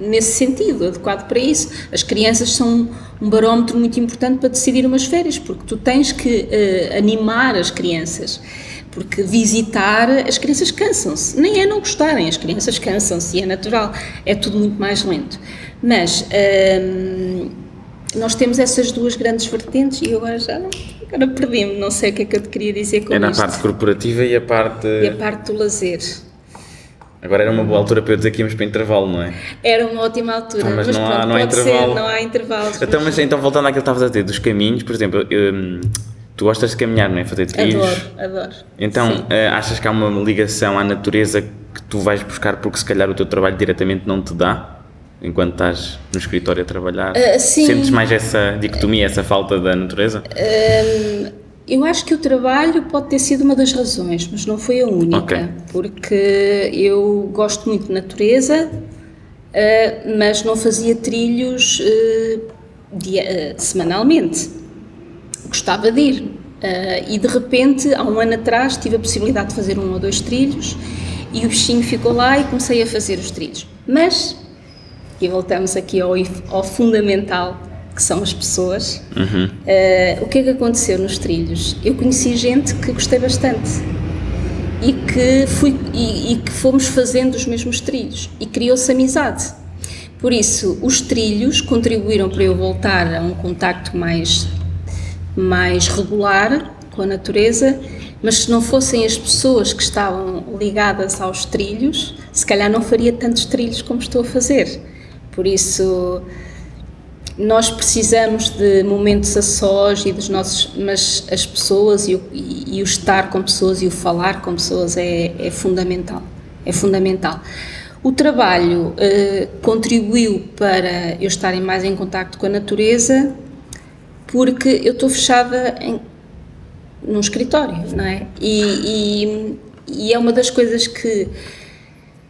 nesse sentido, adequado para isso. As crianças são um barómetro muito importante para decidir umas férias, porque tu tens que uh, animar as crianças, porque visitar, as crianças cansam-se, nem é não gostarem, as crianças cansam-se e é natural, é tudo muito mais lento. Mas hum, nós temos essas duas grandes vertentes e eu agora já agora perdi-me, não sei o que é que eu te queria dizer com isto. Era a parte corporativa e a parte... E a parte do lazer. Agora era uma boa altura para eu dizer que íamos para intervalo, não é? Era uma ótima altura, ah, mas, mas não pronto, há, não pode há ser, não há intervalos. Então, mas, então voltando àquilo que estavas a dizer, dos caminhos, por exemplo... Eu, tu gostas de caminhar, não é? Fazer trilhos? Adoro, adoro. Então, Sim. achas que há uma ligação à natureza que tu vais buscar porque se calhar o teu trabalho diretamente não te dá? Enquanto estás no escritório a trabalhar? Uh, sim. Sentes mais essa dicotomia, essa falta da natureza? Uh, eu acho que o trabalho pode ter sido uma das razões, mas não foi a única. Okay. Porque eu gosto muito de natureza, uh, mas não fazia trilhos uh, dia, uh, semanalmente. Gostava de ir uh, e de repente há um ano atrás tive a possibilidade de fazer um ou dois trilhos e o bichinho ficou lá e comecei a fazer os trilhos, mas, e voltamos aqui ao, ao fundamental que são as pessoas, uhum. uh, o que é que aconteceu nos trilhos? Eu conheci gente que gostei bastante e que, fui, e, e que fomos fazendo os mesmos trilhos e criou-se amizade. Por isso os trilhos contribuíram para eu voltar a um contacto mais mais regular com a natureza, mas se não fossem as pessoas que estavam ligadas aos trilhos, se calhar não faria tantos trilhos como estou a fazer. Por isso, nós precisamos de momentos a sós e dos nossos, mas as pessoas e o, e, e o estar com pessoas e o falar com pessoas é, é fundamental, é fundamental. O trabalho eh, contribuiu para eu estar mais em contacto com a natureza, porque eu estou fechada em, num escritório, não é? E, e, e é uma das coisas que,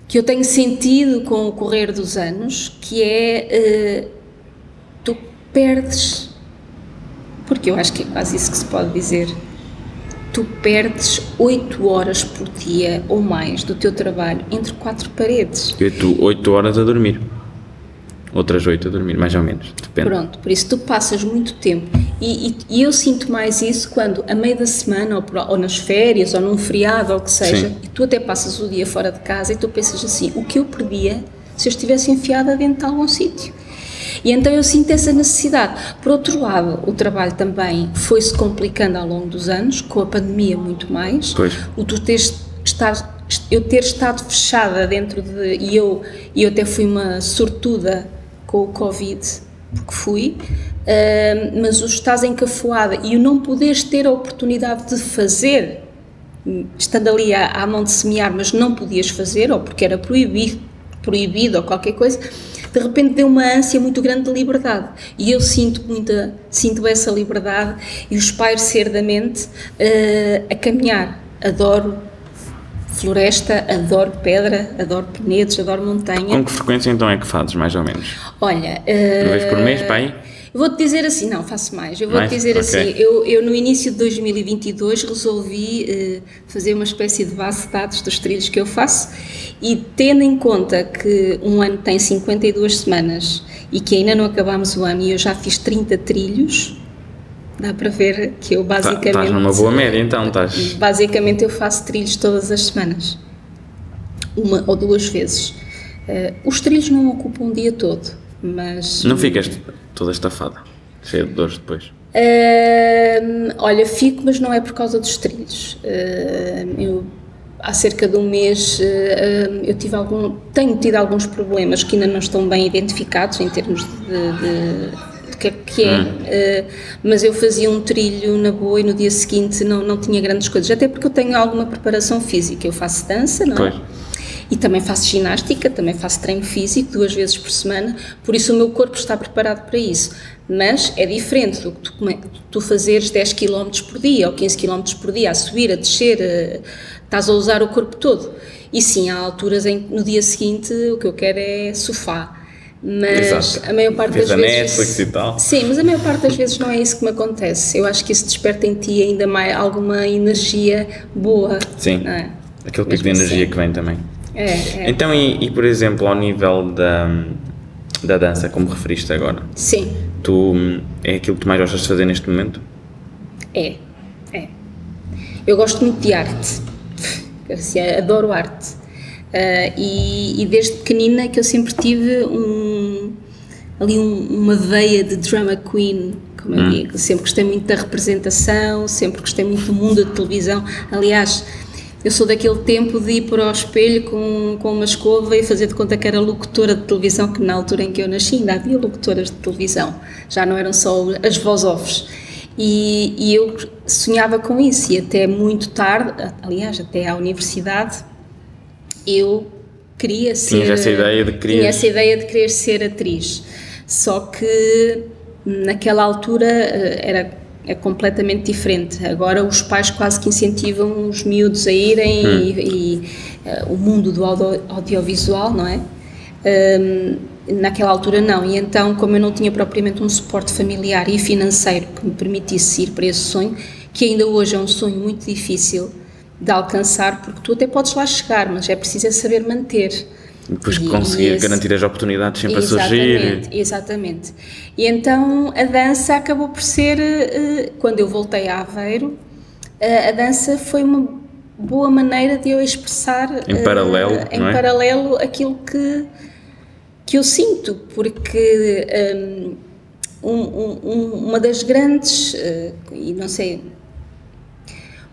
que eu tenho sentido com o correr dos anos, que é, uh, tu perdes, porque eu acho que é quase isso que se pode dizer, tu perdes oito horas por dia ou mais do teu trabalho entre quatro paredes. E tu oito horas a dormir. Outras oito a dormir, mais ou menos, depende. Pronto, por isso tu passas muito tempo. E, e, e eu sinto mais isso quando, a meio da semana, ou, ou nas férias, ou num feriado, ou o que seja, sim, e tu até passas o dia fora de casa e tu pensas assim, o que eu perdia se eu estivesse enfiada dentro de algum sítio? E então eu sinto essa necessidade. Por outro lado, o trabalho também foi-se complicando ao longo dos anos, com a pandemia muito mais. Pois. O tu teres estado... Eu ter estado fechada dentro de... E eu, eu até fui uma sortuda com o Covid, porque fui, uh, mas o estás encafuada e o não poderes ter a oportunidade de fazer, estando ali à, à mão de semear, mas não podias fazer, ou porque era proibido, proibido ou qualquer coisa, de repente deu uma ânsia muito grande de liberdade. E eu sinto muita, sinto essa liberdade e o espairecer da mente uh, a caminhar. Adoro floresta, adoro pedra, adoro penedos, adoro montanha. Com que frequência então é que fazes, mais ou menos? Olha... Uh, uma vez por mês, pai? Eu vou-te dizer assim, não, faço mais, eu vou-te dizer okay. assim, eu, eu no início de dois mil e vinte e dois resolvi uh, fazer uma espécie de base de dados dos trilhos que eu faço e tendo em conta que um ano tem cinquenta e duas semanas e que ainda não acabámos o ano e eu já fiz trinta trilhos... Dá para ver que eu basicamente... Estás numa boa média, então estás... Basicamente eu faço trilhos todas as semanas, uma ou duas vezes. Uh, os trilhos não ocupam um dia todo, mas... Não ficas toda estafada, cheia de dores depois? Uh, olha, fico, mas não é por causa dos trilhos. Uh, eu, há cerca de um mês uh, eu tive algum, tenho tido alguns problemas que ainda não estão bem identificados em termos de... de que, que é, hum. uh, mas eu fazia um trilho na boa e no dia seguinte não, não tinha grandes coisas, até porque eu tenho alguma preparação física, eu faço dança, não é? E também faço ginástica, também faço treino físico duas vezes por semana, por isso o meu corpo está preparado para isso, mas é diferente do que tu, como é, tu fazeres dez quilómetros por dia ou quinze quilómetros por dia, a subir, a descer, a, estás a usar o corpo todo, e sim, há alturas em que no dia seguinte o que eu quero é sofá. Mas exato. A maior parte Fiz das vezes Netflix e tal. Sim, mas a maior parte das vezes não é isso que me acontece. Eu acho que isso desperta em ti ainda mais alguma energia boa. Sim, é? Aquele pico de energia assim que vem também. É, é. Então, e, e por exemplo, ao nível da, da dança, como referiste agora? Sim. Tu, é aquilo que tu mais gostas de fazer neste momento? É, é. Eu gosto muito de arte. Adoro arte. Uh, e, e desde pequenina que eu sempre tive um, ali um, uma veia de drama queen, como eu digo, sempre gostei muito da representação, sempre gostei muito do mundo da televisão, aliás, eu sou daquele tempo de ir para o espelho com, com uma escova e fazer de conta que era locutora de televisão, que na altura em que eu nasci ainda havia locutoras de televisão, já não eram só as voz-offs. E, e eu sonhava com isso e até muito tarde, aliás, até à universidade, eu queria ser... Tinha essa ideia de querer... Tinha essa ideia de querer ser atriz, só que naquela altura era, era completamente diferente, agora os pais quase que incentivam os miúdos a irem hum. e, e uh, o mundo do audio, audiovisual, não é? Um, naquela altura não, e então como eu não tinha propriamente um suporte familiar e financeiro que me permitisse ir para esse sonho, que ainda hoje é um sonho muito difícil de alcançar, porque tu até podes lá chegar, mas é preciso saber manter. Depois e, conseguir e esse, garantir as oportunidades sempre a surgir. Exatamente. E então a dança acabou por ser, quando eu voltei a Aveiro, a dança foi uma boa maneira de eu expressar em paralelo, uh, em não é? paralelo aquilo que, que eu sinto, porque um, um, uma das grandes, uh, e não sei...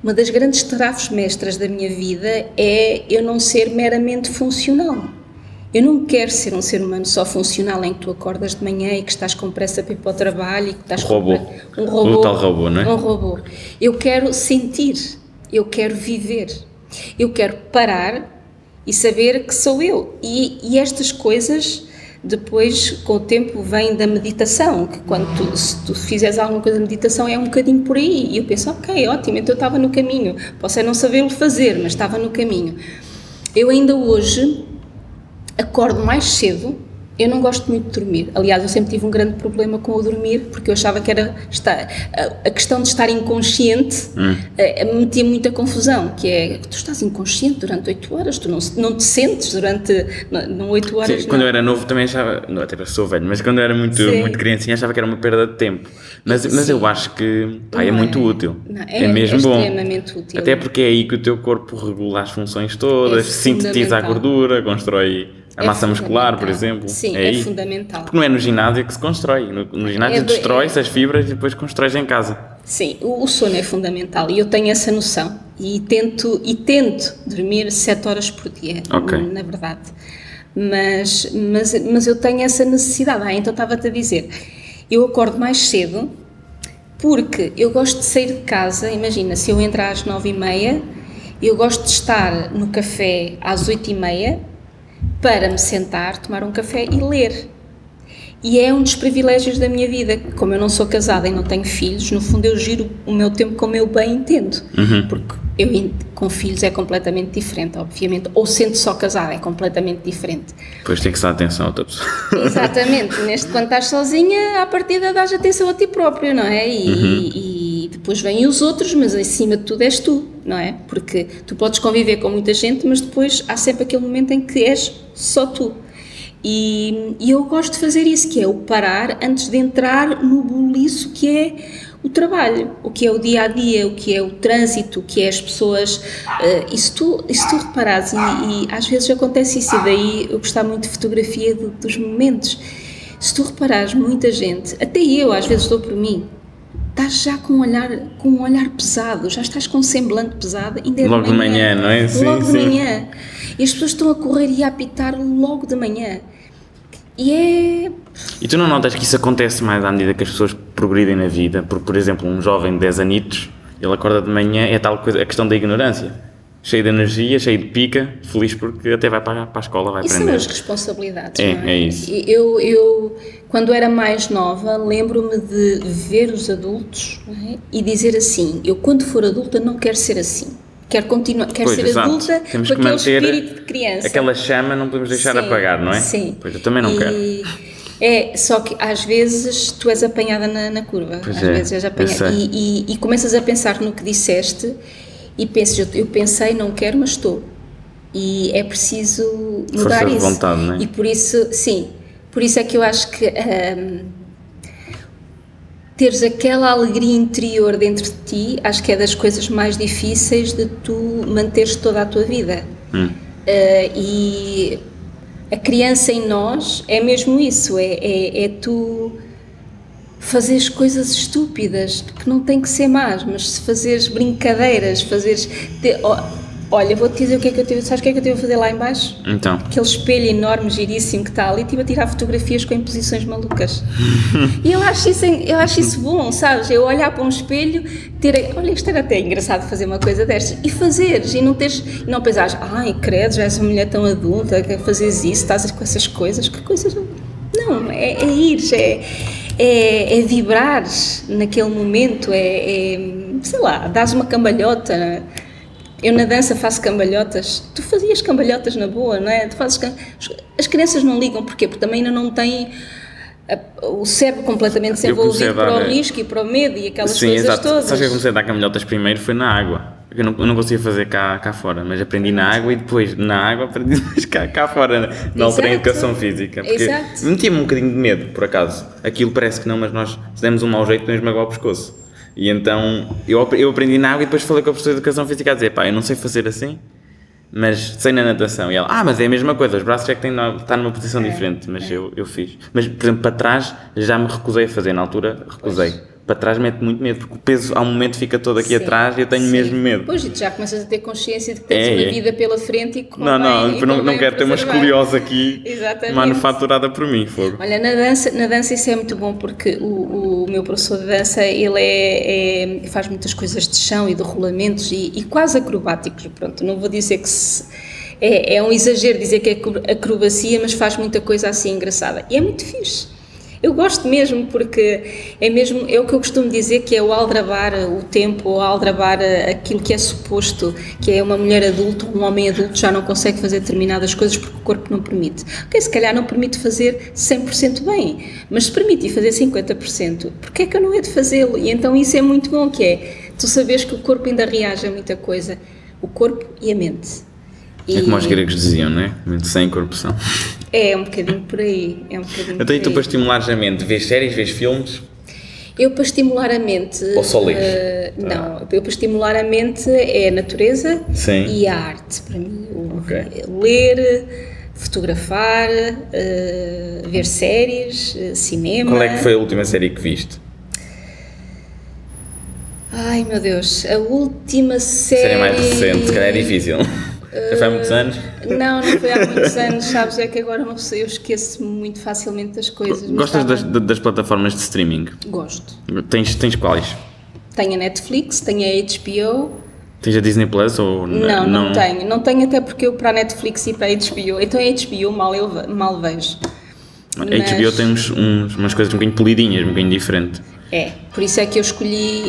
Uma das grandes tarefas mestras da minha vida é eu não ser meramente funcional. Eu não quero ser um ser humano só funcional, em que tu acordas de manhã e que estás com pressa para ir para o trabalho e que estás um robô. Com... Um robô. O tal robô, não é? Um robô. Eu quero sentir, eu quero viver, eu quero parar e saber que sou eu. E, e estas coisas Depois, com o tempo, vem da meditação, que quando tu, se tu fizeres alguma coisa de meditação é um bocadinho por aí. E eu penso, ok, ótimo, então eu estava no caminho. Posso é não sabê-lo fazer, mas estava no caminho. Eu ainda hoje acordo mais cedo, eu não gosto muito de dormir. Aliás, eu sempre tive um grande problema com o dormir, porque eu achava que era estar, a questão de estar inconsciente hum. uh, metia muita confusão, que é, tu estás inconsciente durante oito horas, tu não, não te sentes durante oito horas. Sim, quando eu era novo também achava, não, até sou velho, mas quando eu era muito, muito criancinha achava que era uma perda de tempo. Mas, mas eu acho que pá, é, é muito útil, não, é, é mesmo bom, útil, até porque é aí que o teu corpo regula as funções todas, é sintetiza a gordura, constrói... A massa é muscular, por exemplo. Sim, é, é fundamental. Porque não é no ginásio que se constrói. No, no ginásio é do, destrói-se é... as fibras e depois constrói em casa. Sim, o, o sono é fundamental e eu tenho essa noção. E tento, e tento dormir sete horas por dia, okay. na verdade. Mas, mas, mas eu tenho essa necessidade. Ah, então estava-te a dizer, eu acordo mais cedo porque eu gosto de sair de casa. Imagina, se eu entrar às nove e meia, eu gosto de estar no café às oito e meia, para me sentar, tomar um café e ler. E é um dos privilégios da minha vida. Como eu não sou casada e não tenho filhos, no fundo eu giro o meu tempo como eu bem entendo. Uhum. Porque eu com filhos é completamente diferente, obviamente. Ou sendo só casada é completamente diferente. Pois tem que dar atenção a outra pessoa. Exatamente. Neste, quando estás sozinha, à partida dás atenção a ti próprio, não é? E, uhum. e depois vêm os outros, mas acima de tudo és tu, não é? Porque tu podes conviver com muita gente, mas depois há sempre aquele momento em que és só tu. E, e eu gosto de fazer isso, que é o parar antes de entrar no boliço que é o trabalho, o que é o dia-a-dia, o que é o trânsito, o que é as pessoas. Uh, e se tu, se tu reparares, e, e às vezes acontece isso, e daí eu gostava muito de fotografia de, dos momentos, se tu reparares, muita gente, até eu às vezes dou por mim, estás já com um olhar, com um olhar pesado, já estás com um semblante pesado, ainda é logo de manhã, de manhã, não é? Sim, logo sim. de manhã. E as pessoas estão a correr e a apitar logo de manhã. E é... E tu não notas que isso acontece mais à medida que as pessoas progridem na vida? Porque, por exemplo, um jovem de dez anitos, ele acorda de manhã, é tal coisa, a questão da ignorância. Cheio de energia, cheio de pica, feliz porque até vai para, para a escola, vai aprender. Isso são as responsabilidades, é, não é? É isso. Eu, eu, quando era mais nova, lembro-me de ver os adultos, não é? E dizer assim, eu quando for adulta não quero ser assim. Quer continuar, quer pois, ser exato. adulta, temos com que aquele espírito de criança. Aquela chama não podemos deixar sim, apagar, não é? Sim. Pois eu também não e quero. É, só que às vezes tu és apanhada na, na curva. Pois às é, vezes és apanhada. E, e, e começas a pensar no que disseste e pensas, eu, eu pensei, não quero, mas estou. E é preciso mudar força isso. De vontade, não é? E por isso, sim, por isso é que eu acho que hum, teres aquela alegria interior dentro de ti, acho que é das coisas mais difíceis de tu manteres toda a tua vida. Hum. Uh, e a criança em nós é mesmo isso, é, é, é tu fazeres coisas estúpidas, que não têm que ser más, mas se fazeres brincadeiras, fazeres... Te, oh, olha, vou-te dizer o que é que eu tive, sabes o que é que eu tive a fazer lá em baixo? Então. Aquele espelho enorme, giríssimo que está ali, tive a tirar fotografias com imposições malucas. E eu acho, isso, eu acho isso bom, sabes? Eu olhar para um espelho, ter, olha, isto era até engraçado fazer uma coisa destas, e fazeres, e não teres, não pensares, ai, credo, já és uma mulher tão adulta, que fazes isso, estás com essas coisas, que coisas... Não, é, é ires, é, é, é vibrares naquele momento, é, é, sei lá, dás uma cambalhota, não é? Eu na dança faço cambalhotas, tu fazias cambalhotas na boa, não é? Tu fazes cam... As crianças não ligam, porquê? Porque também ainda não têm a... o cérebro completamente desenvolvido para dar... o risco e para o medo e aquelas sim, coisas exato. todas. Sabes que eu comecei a dar cambalhotas primeiro foi na água. Eu não, eu não conseguia fazer cá, cá fora, mas aprendi na água e depois na água aprendi mais cá, cá fora, na altura em educação física. Exato. Metia-me um bocadinho de medo, por acaso. Aquilo parece que não, mas nós demos um mau jeito para nos magoar o pescoço. E então, eu, eu aprendi na água e depois falei com a professora de Educação Física a dizer, pá, eu não sei fazer assim, mas sei na natação. E ela, ah, mas é a mesma coisa, os braços é que têm de estar numa posição é, diferente, mas é. eu, eu fiz. Mas, por exemplo, para trás já me recusei a fazer, na altura recusei. Pois. Para trás mete muito medo, porque o peso ao momento fica todo aqui sim, atrás e eu tenho sim. mesmo medo. Pois, e tu já começas a ter consciência de que tens é, uma é. vida pela frente e que não, não, e não, não quero ter uma escoliose aqui manufaturada por mim, fogo. Olha, na dança, na dança isso é muito bom, porque o, o meu professor de dança, ele é, é, faz muitas coisas de chão e de rolamentos e, e quase acrobáticos, pronto, não vou dizer que se... é, é um exagero dizer que é acrobacia, mas faz muita coisa assim engraçada, e é muito fixe. Eu gosto mesmo, porque é mesmo, é o que eu costumo dizer, que é o aldrabar o tempo, ou aldrabar aquilo que é suposto, que é uma mulher adulta, um homem adulto já não consegue fazer determinadas coisas porque o corpo não permite. Ok, se calhar não permite fazer cem por cento bem, mas se permite fazer cinquenta por cento, porque é que eu não hei de fazê-lo? E então isso é muito bom, que é, tu sabes que o corpo ainda reage a muita coisa, o corpo e a mente. E... é como os gregos diziam, não é? Mente sem corpo são. É, um bocadinho por aí, é um bocadinho. Então, e tu, para estimulares a mente, vês séries, vês filmes? Eu, para estimular a mente... Ou só lês? Uh, não, ah. eu, para estimular a mente, é a natureza. Sim. E a arte, para mim. Okay. Ler, fotografar, uh, ver séries, uh, cinema... Qual é que foi a última série que viste? Ai, meu Deus, a última série... Série mais recente, se calhar é difícil. Já foi há muitos anos? Não, não foi há muitos anos, sabes, é que agora uma pessoa, eu esqueço muito facilmente das coisas. Gostas das, das plataformas de streaming? Gosto. Tens, tens quais? Tenho a Netflix, tenho a H B O. Tens a Disney Plus ou não? Não, não tenho, não tenho, até porque eu para a Netflix e para a H B O, então a H B O mal, eu, mal vejo. A Mas... H B O tem uns, uns, umas coisas um bocadinho polidinhas, um bocadinho diferente. É, por isso é que eu escolhi,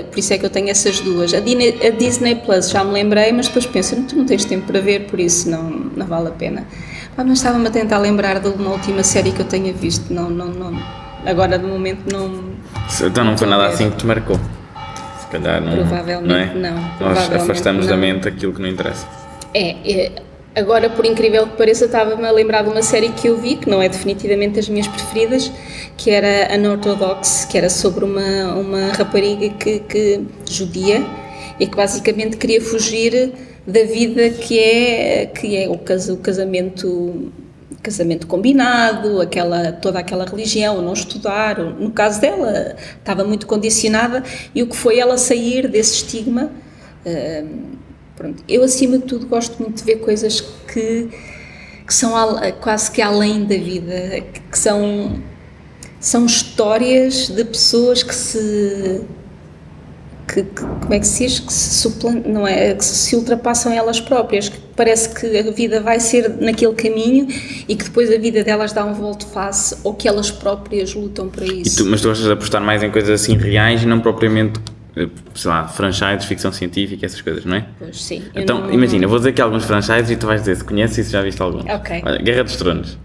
uh, por isso é que eu tenho essas duas. A Disney, a Disney Plus já me lembrei, mas depois penso, tu não tens tempo para ver, por isso não, não vale a pena. Ah, mas estava-me a tentar lembrar de uma última série que eu tenha visto, não, não, não. Agora de momento não... Então não foi nada assim que te marcou? Se calhar não, provavelmente não, é? não provavelmente Nós afastamos não. da mente aquilo que não interessa. É, é agora, por incrível que pareça, estava-me a lembrar de uma série que eu vi, que não é definitivamente das minhas preferidas, que era Unorthodox, que era sobre uma, uma rapariga que, que judia e que basicamente queria fugir da vida que é, que é o, cas, o casamento, casamento combinado, aquela, toda aquela religião, não estudar. No caso dela, estava muito condicionada, e o que foi ela sair desse estigma... Hum, Pronto. Eu, acima de tudo, gosto muito de ver coisas que, que são al, quase que além da vida, que, que são, são histórias de pessoas que se... Que, que, como é que se diz? Que se, suplant, não é? que se ultrapassam elas próprias, que parece que a vida vai ser naquele caminho e que depois a vida delas dá um volte-face, ou que elas próprias lutam para isso. E tu, mas tu gostas de apostar mais em coisas assim reais e não propriamente... sei lá, franchises, ficção científica, essas coisas, não é? Pois, sim. Então, não... imagina, eu vou dizer aqui alguns franchises e tu vais dizer se conheces e se já viste alguns. Ok. Olha, Guerra dos Tronos.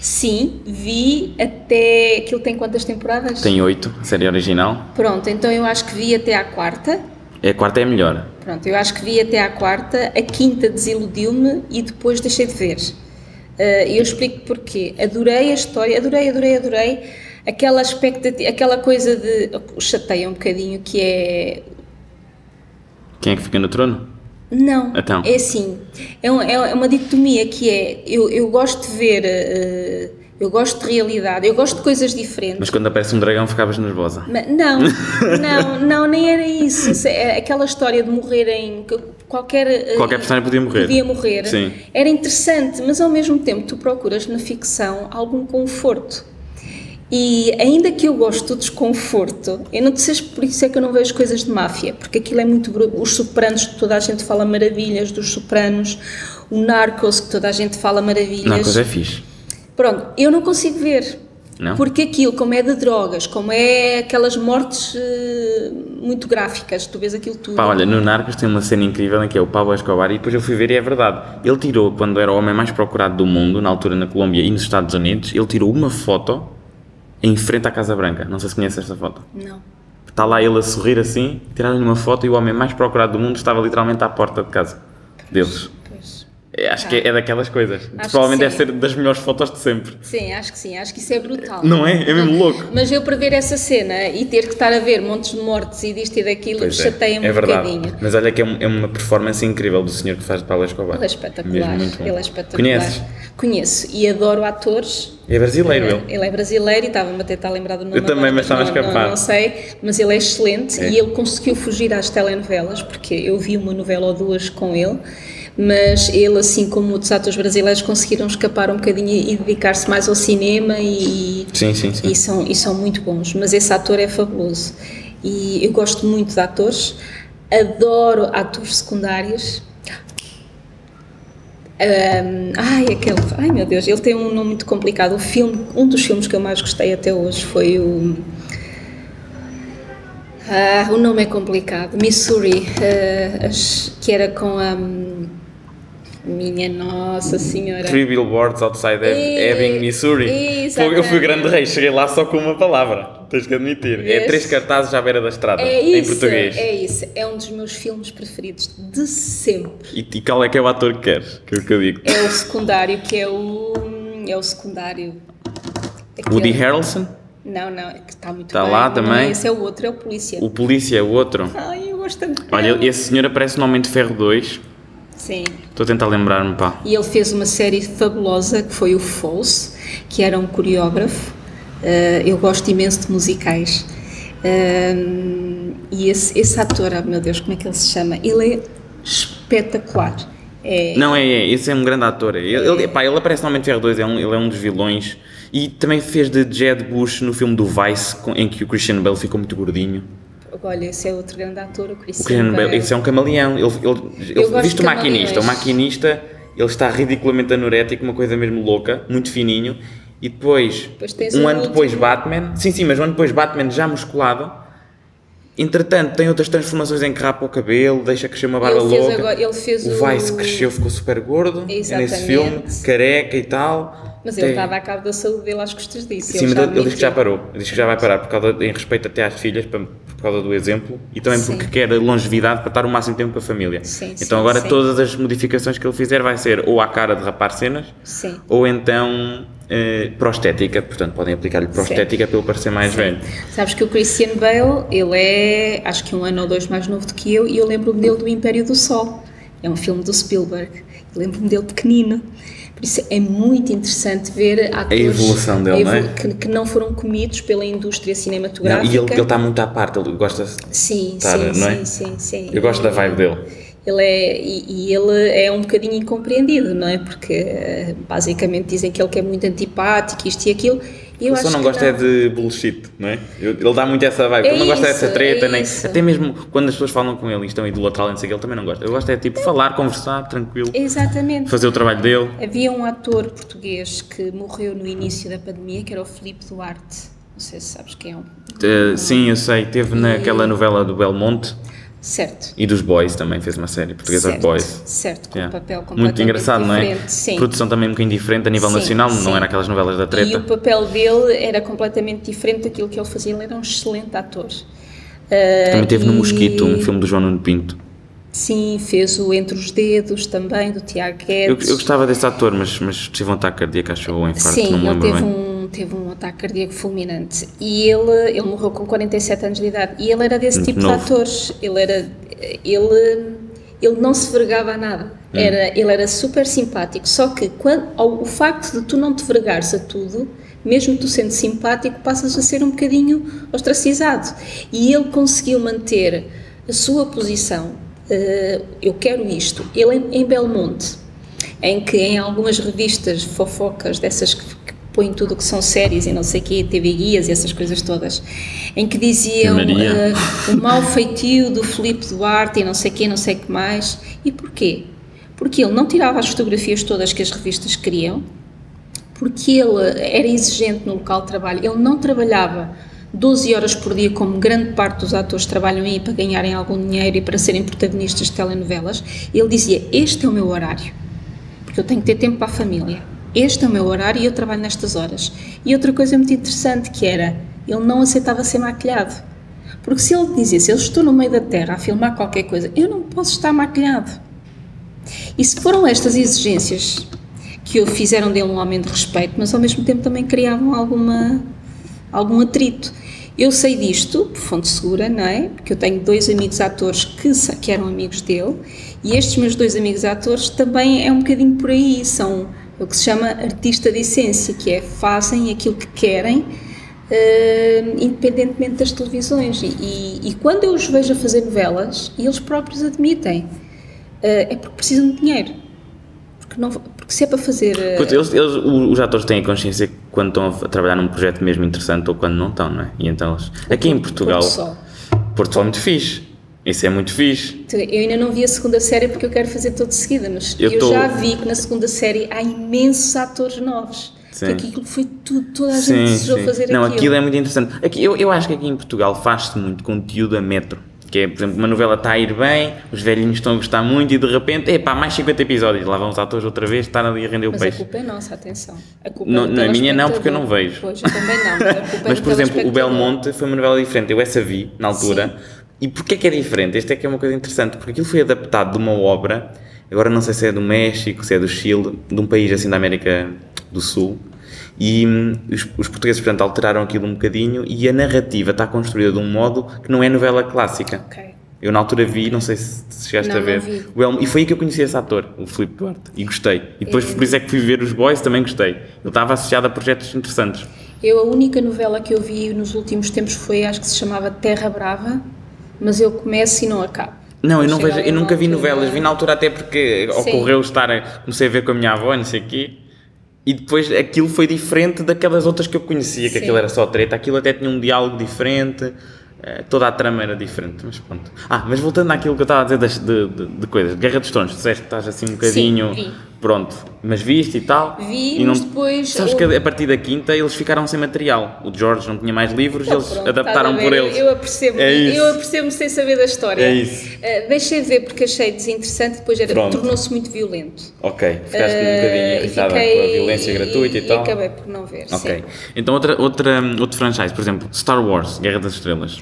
Sim, vi até... Aquilo tem quantas temporadas? Tem oito, a série original. Pronto, então eu acho que vi até à quarta. A quarta é a melhor. Pronto, eu acho que vi até à quarta, a quinta desiludiu-me e depois deixei de ver. E eu explico porquê. Adorei a história, adorei, adorei, adorei. Aquela expectativa, aquela coisa de... chateia um bocadinho, que é... Quem é que fica no trono? Não, então. é assim, é, um, é uma dicotomia, que é... Eu, eu gosto de ver, uh, eu gosto de realidade, eu gosto de coisas diferentes. Mas quando aparece um dragão ficavas nervosa? Mas, não, não, não, nem era isso. Aquela história de morrerem... Qualquer, qualquer personagem podia morrer, podia morrer. Sim. Era interessante, mas ao mesmo tempo tu procuras na ficção algum conforto. E ainda que eu gosto do desconforto, eu não sei se por isso é que eu não vejo coisas de máfia, porque aquilo é muito... Os Sopranos, que toda a gente fala maravilhas dos Sopranos, o Narcos, que toda a gente fala maravilhas... Narcos é fixe. Pronto, eu não consigo ver, não? Porque aquilo, como é de drogas, como é aquelas mortes uh, muito gráficas, tu vês aquilo tudo... Pá, olha, no Narcos tem uma cena incrível em que é o Pablo Escobar, e depois eu fui ver e é verdade. Ele tirou, quando era o homem mais procurado do mundo, na altura na Colômbia e nos Estados Unidos, ele tirou uma foto... em frente à Casa Branca. Não sei se conhece esta foto. Não. Está lá ele a sorrir assim, tiraram-lhe uma foto, e o homem mais procurado do mundo estava literalmente à porta de casa deles. Pois. É, acho tá. que é, é daquelas coisas. Provavelmente deve ser das melhores fotos de sempre. Sim, acho que sim. Acho que isso é brutal. Não é? É mesmo louco. Mas eu, para ver essa cena e ter que estar a ver montes de mortes e disto e daquilo, é. chateia-me é um bocadinho. Mas olha que é, um, é uma performance incrível do senhor que faz de Pablo Escobar. Ele é espetacular. Ele é espetacular. Conheces? Conheço. E adoro atores. É brasileiro, ele? Ele é brasileiro, e estava-me a tentar lembrar do nome. Eu também, mas estava a escapar. Não, não sei, mas ele é excelente, é. E ele conseguiu fugir às telenovelas, porque eu vi uma novela ou duas com ele, mas ele, assim como outros atores brasileiros, conseguiram escapar um bocadinho e dedicar-se mais ao cinema, e, sim, sim, sim. E, são, e são muito bons, mas esse ator é fabuloso. E eu gosto muito de atores, adoro atores secundários. Um, ai, aquele, ai meu Deus, ele tem um nome muito complicado. O filme, um dos filmes que eu mais gostei até hoje foi o ah, o nome é complicado, Missouri, uh, as, que era com a um, minha Nossa Senhora, Three Billboards Outside Ebbing, Missouri. Eu fui grande rei, cheguei lá só com uma palavra, tens que admitir. Vês? É Três Cartazes à Beira da Estrada, é isso, em português. É isso, é um dos meus filmes preferidos de sempre. E, e qual é que é o ator que queres? Que é o que eu digo. É o secundário, que é o. É o secundário. Aquele. Woody Harrelson? Não, não, é que está muito está bem. Está lá também. Esse é o outro, é o polícia. O polícia é o outro? Ai, eu gosto tanto. Olha, esse senhor aparece no Homem de Ferro dois. Sim. Estou a tentar lembrar-me, pá. E ele fez uma série fabulosa que foi o Fosse, que era um coreógrafo. Uh, eu gosto imenso de musicais. Uh, e esse, esse ator, oh meu Deus, como é que ele se chama? Ele é espetacular. É, Não, é, é, esse é um grande ator. Ele, é, ele, pá, ele aparece no Homem de Ferro dois, é um, ele é um dos vilões. E também fez de Jeb Bush no filme do Vice, em que o Christian Bale ficou muito gordinho. Olha, esse é outro grande ator, o Christian, o Christian Bale. Bale. Esse é um camaleão. Ele, ele, ele, visto o Maquinista. O Maquinista, ele está ridiculamente anorético, uma coisa mesmo louca, muito fininho. E depois, depois um ano depois, Batman. Sim, sim, mas um ano depois, Batman já musculado. Entretanto, tem outras transformações em que rapa o cabelo, deixa crescer uma barba louca. Agora, ele fez o Vice o... cresceu, ficou super gordo. Exatamente. Nesse filme, careca e tal. Mas tem... ele estava à cabo da saúde dele às custas disso. Sim, ele, mas ele diz que já parou. Ele diz que já vai parar, por causa de, em respeito até às filhas, por causa do exemplo. E também sim, porque quer longevidade para estar o máximo tempo com a família. Sim, então sim, agora sim, todas as modificações que ele fizer vai ser ou à cara de rapar cenas, sim, ou então... Uh, prostética, portanto podem aplicar-lhe prostética para ele parecer mais sim, velho. Sabes que o Christian Bale, ele é acho que um ano ou dois mais novo do que eu, e eu lembro-me dele do Império do Sol, é um filme do Spielberg, eu lembro-me dele pequenino, por isso é muito interessante ver atores, a evolução dele, evol... não é? que, que não foram comidos pela indústria cinematográfica. Não, e ele, ele está muito à parte, ele gosta de sim, estar, sim, não é? Sim, sim, sim. Eu gosto da vibe dele. Ele é, e, e ele é um bocadinho incompreendido, não é? Porque basicamente dizem que ele que é muito antipático, isto e aquilo. E eu acho que não gosta é de bullshit, não é? Ele dá muito essa vibe, é ele não gosta dessa treta, é nem isso. Até mesmo quando as pessoas falam com ele e estão a idolatrá-lo, não sei o que, ele também não gosta. Ele gosta é tipo falar, conversar, tranquilo. Exatamente. Fazer o trabalho dele. Havia um ator português que morreu no início da pandemia, que era o Filipe Duarte. Não sei se sabes quem é. Um... Uh, sim, eu sei. Teve e... naquela novela do Belmonte. Certo. E dos Boys também, fez uma série portuguesa de Boys. Certo, com yeah, papel completamente muito engraçado, diferente, não é? Sim. Produção também um bocadinho diferente a nível sim, nacional, sim, não era aquelas novelas da treta. E o papel dele era completamente diferente daquilo que ele fazia, ele era um excelente ator. Uh, também teve e... no Mosquito, um filme do João Nuno Pinto. Sim, fez o Entre os Dedos também, do Tiago Guedes. Eu, eu gostava desse ator, mas, mas tive um ataque cardíaco, acho eu, um infarto, sim, não me lembro bem. Um... teve um ataque cardíaco fulminante e ele, ele morreu com quarenta e sete anos de idade e ele era desse tipo novo de atores, ele era, ele, ele não se vergava a nada, hum. era, ele era super simpático, só que quando, ao, o facto de tu não te vergares a tudo, mesmo tu sendo simpático, passas a ser um bocadinho ostracizado, e ele conseguiu manter a sua posição, uh, eu quero isto, ele em, em Belmonte, em que em algumas revistas fofocas dessas que põe tudo o que são séries e não sei o quê, T V Guias e essas coisas todas, em que diziam uh, o mau feitio do Filipe Duarte e não sei o quê, não sei o que mais. E porquê? Porque ele não tirava as fotografias todas que as revistas queriam, porque ele era exigente no local de trabalho, ele não trabalhava doze horas por dia, como grande parte dos atores trabalham aí para ganharem algum dinheiro e para serem protagonistas de telenovelas. Ele dizia, este é o meu horário, porque eu tenho que ter tempo para a família. Este é o meu horário e eu trabalho nestas horas. E outra coisa muito interessante que era, ele não aceitava ser maquilhado. Porque se ele dizesse, eu estou no meio da terra a filmar qualquer coisa, eu não posso estar maquilhado. E se foram estas exigências que o fizeram dele um homem de respeito, mas ao mesmo tempo também criavam alguma, algum atrito. Eu sei disto, por fonte segura, não é? Porque eu tenho dois amigos atores que, que eram amigos dele, e estes meus dois amigos atores também é um bocadinho por aí, são... o que se chama artista de essência, que é fazem aquilo que querem, uh, independentemente das televisões, e, e, e quando eu os vejo a fazer novelas, eles próprios admitem, uh, é porque precisam de dinheiro, porque, não, porque se é para fazer... Uh... Porque eles, eles, os atores têm a consciência quando estão a trabalhar num projeto mesmo interessante ou quando não estão, não é? E então eles... Aqui em Portugal, Porto Sol, Porto Sol é muito fixe. Isso é muito fixe. Eu ainda não vi a segunda série porque eu quero fazer tudo de seguida, mas eu, eu tô... já vi que na segunda série há imensos atores novos. Sim. Que aquilo foi tudo, toda a sim, gente desejou sim. fazer aquilo. Não, aquilo é muito interessante. Aqui, eu, eu acho que aqui em Portugal faz-se muito conteúdo a metro. Que é, por exemplo, uma novela está a ir bem, os velhinhos estão a gostar muito e de repente, epá, mais cinquenta episódios, lá vão os atores outra vez, estar ali a render o mas peixe. Mas a culpa é nossa, atenção. A culpa não, não, a minha não, porque eu não vejo. Pois, eu também não. Mas, a culpa mas por exemplo, o Belmonte foi uma novela diferente, eu essa vi, na altura. Sim. E porquê é que é diferente? Esta é que é uma coisa interessante, porque aquilo foi adaptado de uma obra, agora não sei se é do México, se é do Chile, de um país assim da América do Sul, e hum, os, os portugueses, portanto, alteraram aquilo um bocadinho e a narrativa está construída de um modo que não é novela clássica. Okay. Eu na altura vi, não sei se, se chegaste não, a ver, não vi. E foi aí que eu conheci esse ator, o Filipe Duarte, e gostei. E depois é. por isso é que fui ver os Boys, também gostei. Ele estava associado a projetos interessantes. Eu, a única novela que eu vi nos últimos tempos foi, acho que se chamava Terra Brava, mas eu começo e não acabo. Não, eu, não vejo, eu nunca vi novelas, vi na altura até porque sim. ocorreu estar, a, comecei a ver com a minha avó, não sei o quê, e depois aquilo foi diferente daquelas outras que eu conhecia, que sim. aquilo era só treta, aquilo até tinha um diálogo diferente, toda a trama era diferente, mas pronto. Ah, mas voltando àquilo que eu estava a dizer das, de, de, de coisas, Guerra dos Tronos, disseste que estás assim um bocadinho... Sim, vi. Pronto, mas viste e tal. Vi, e não... mas depois... Sabes ou... que a partir da quinta eles ficaram sem material. O George não tinha mais livros, então, eles pronto, adaptaram por eles. Eu apercebo-me é eu apercebo sem saber da história. É isso. Uh, deixei ver porque achei desinteressante, depois era, tornou-se muito violento. Ok, ficaste uh, um bocadinho irritada com a violência e, gratuita e, e tal. E acabei por não ver, okay. Sim. Então outra, outra, outro franchise, por exemplo, Star Wars, Guerra das Estrelas.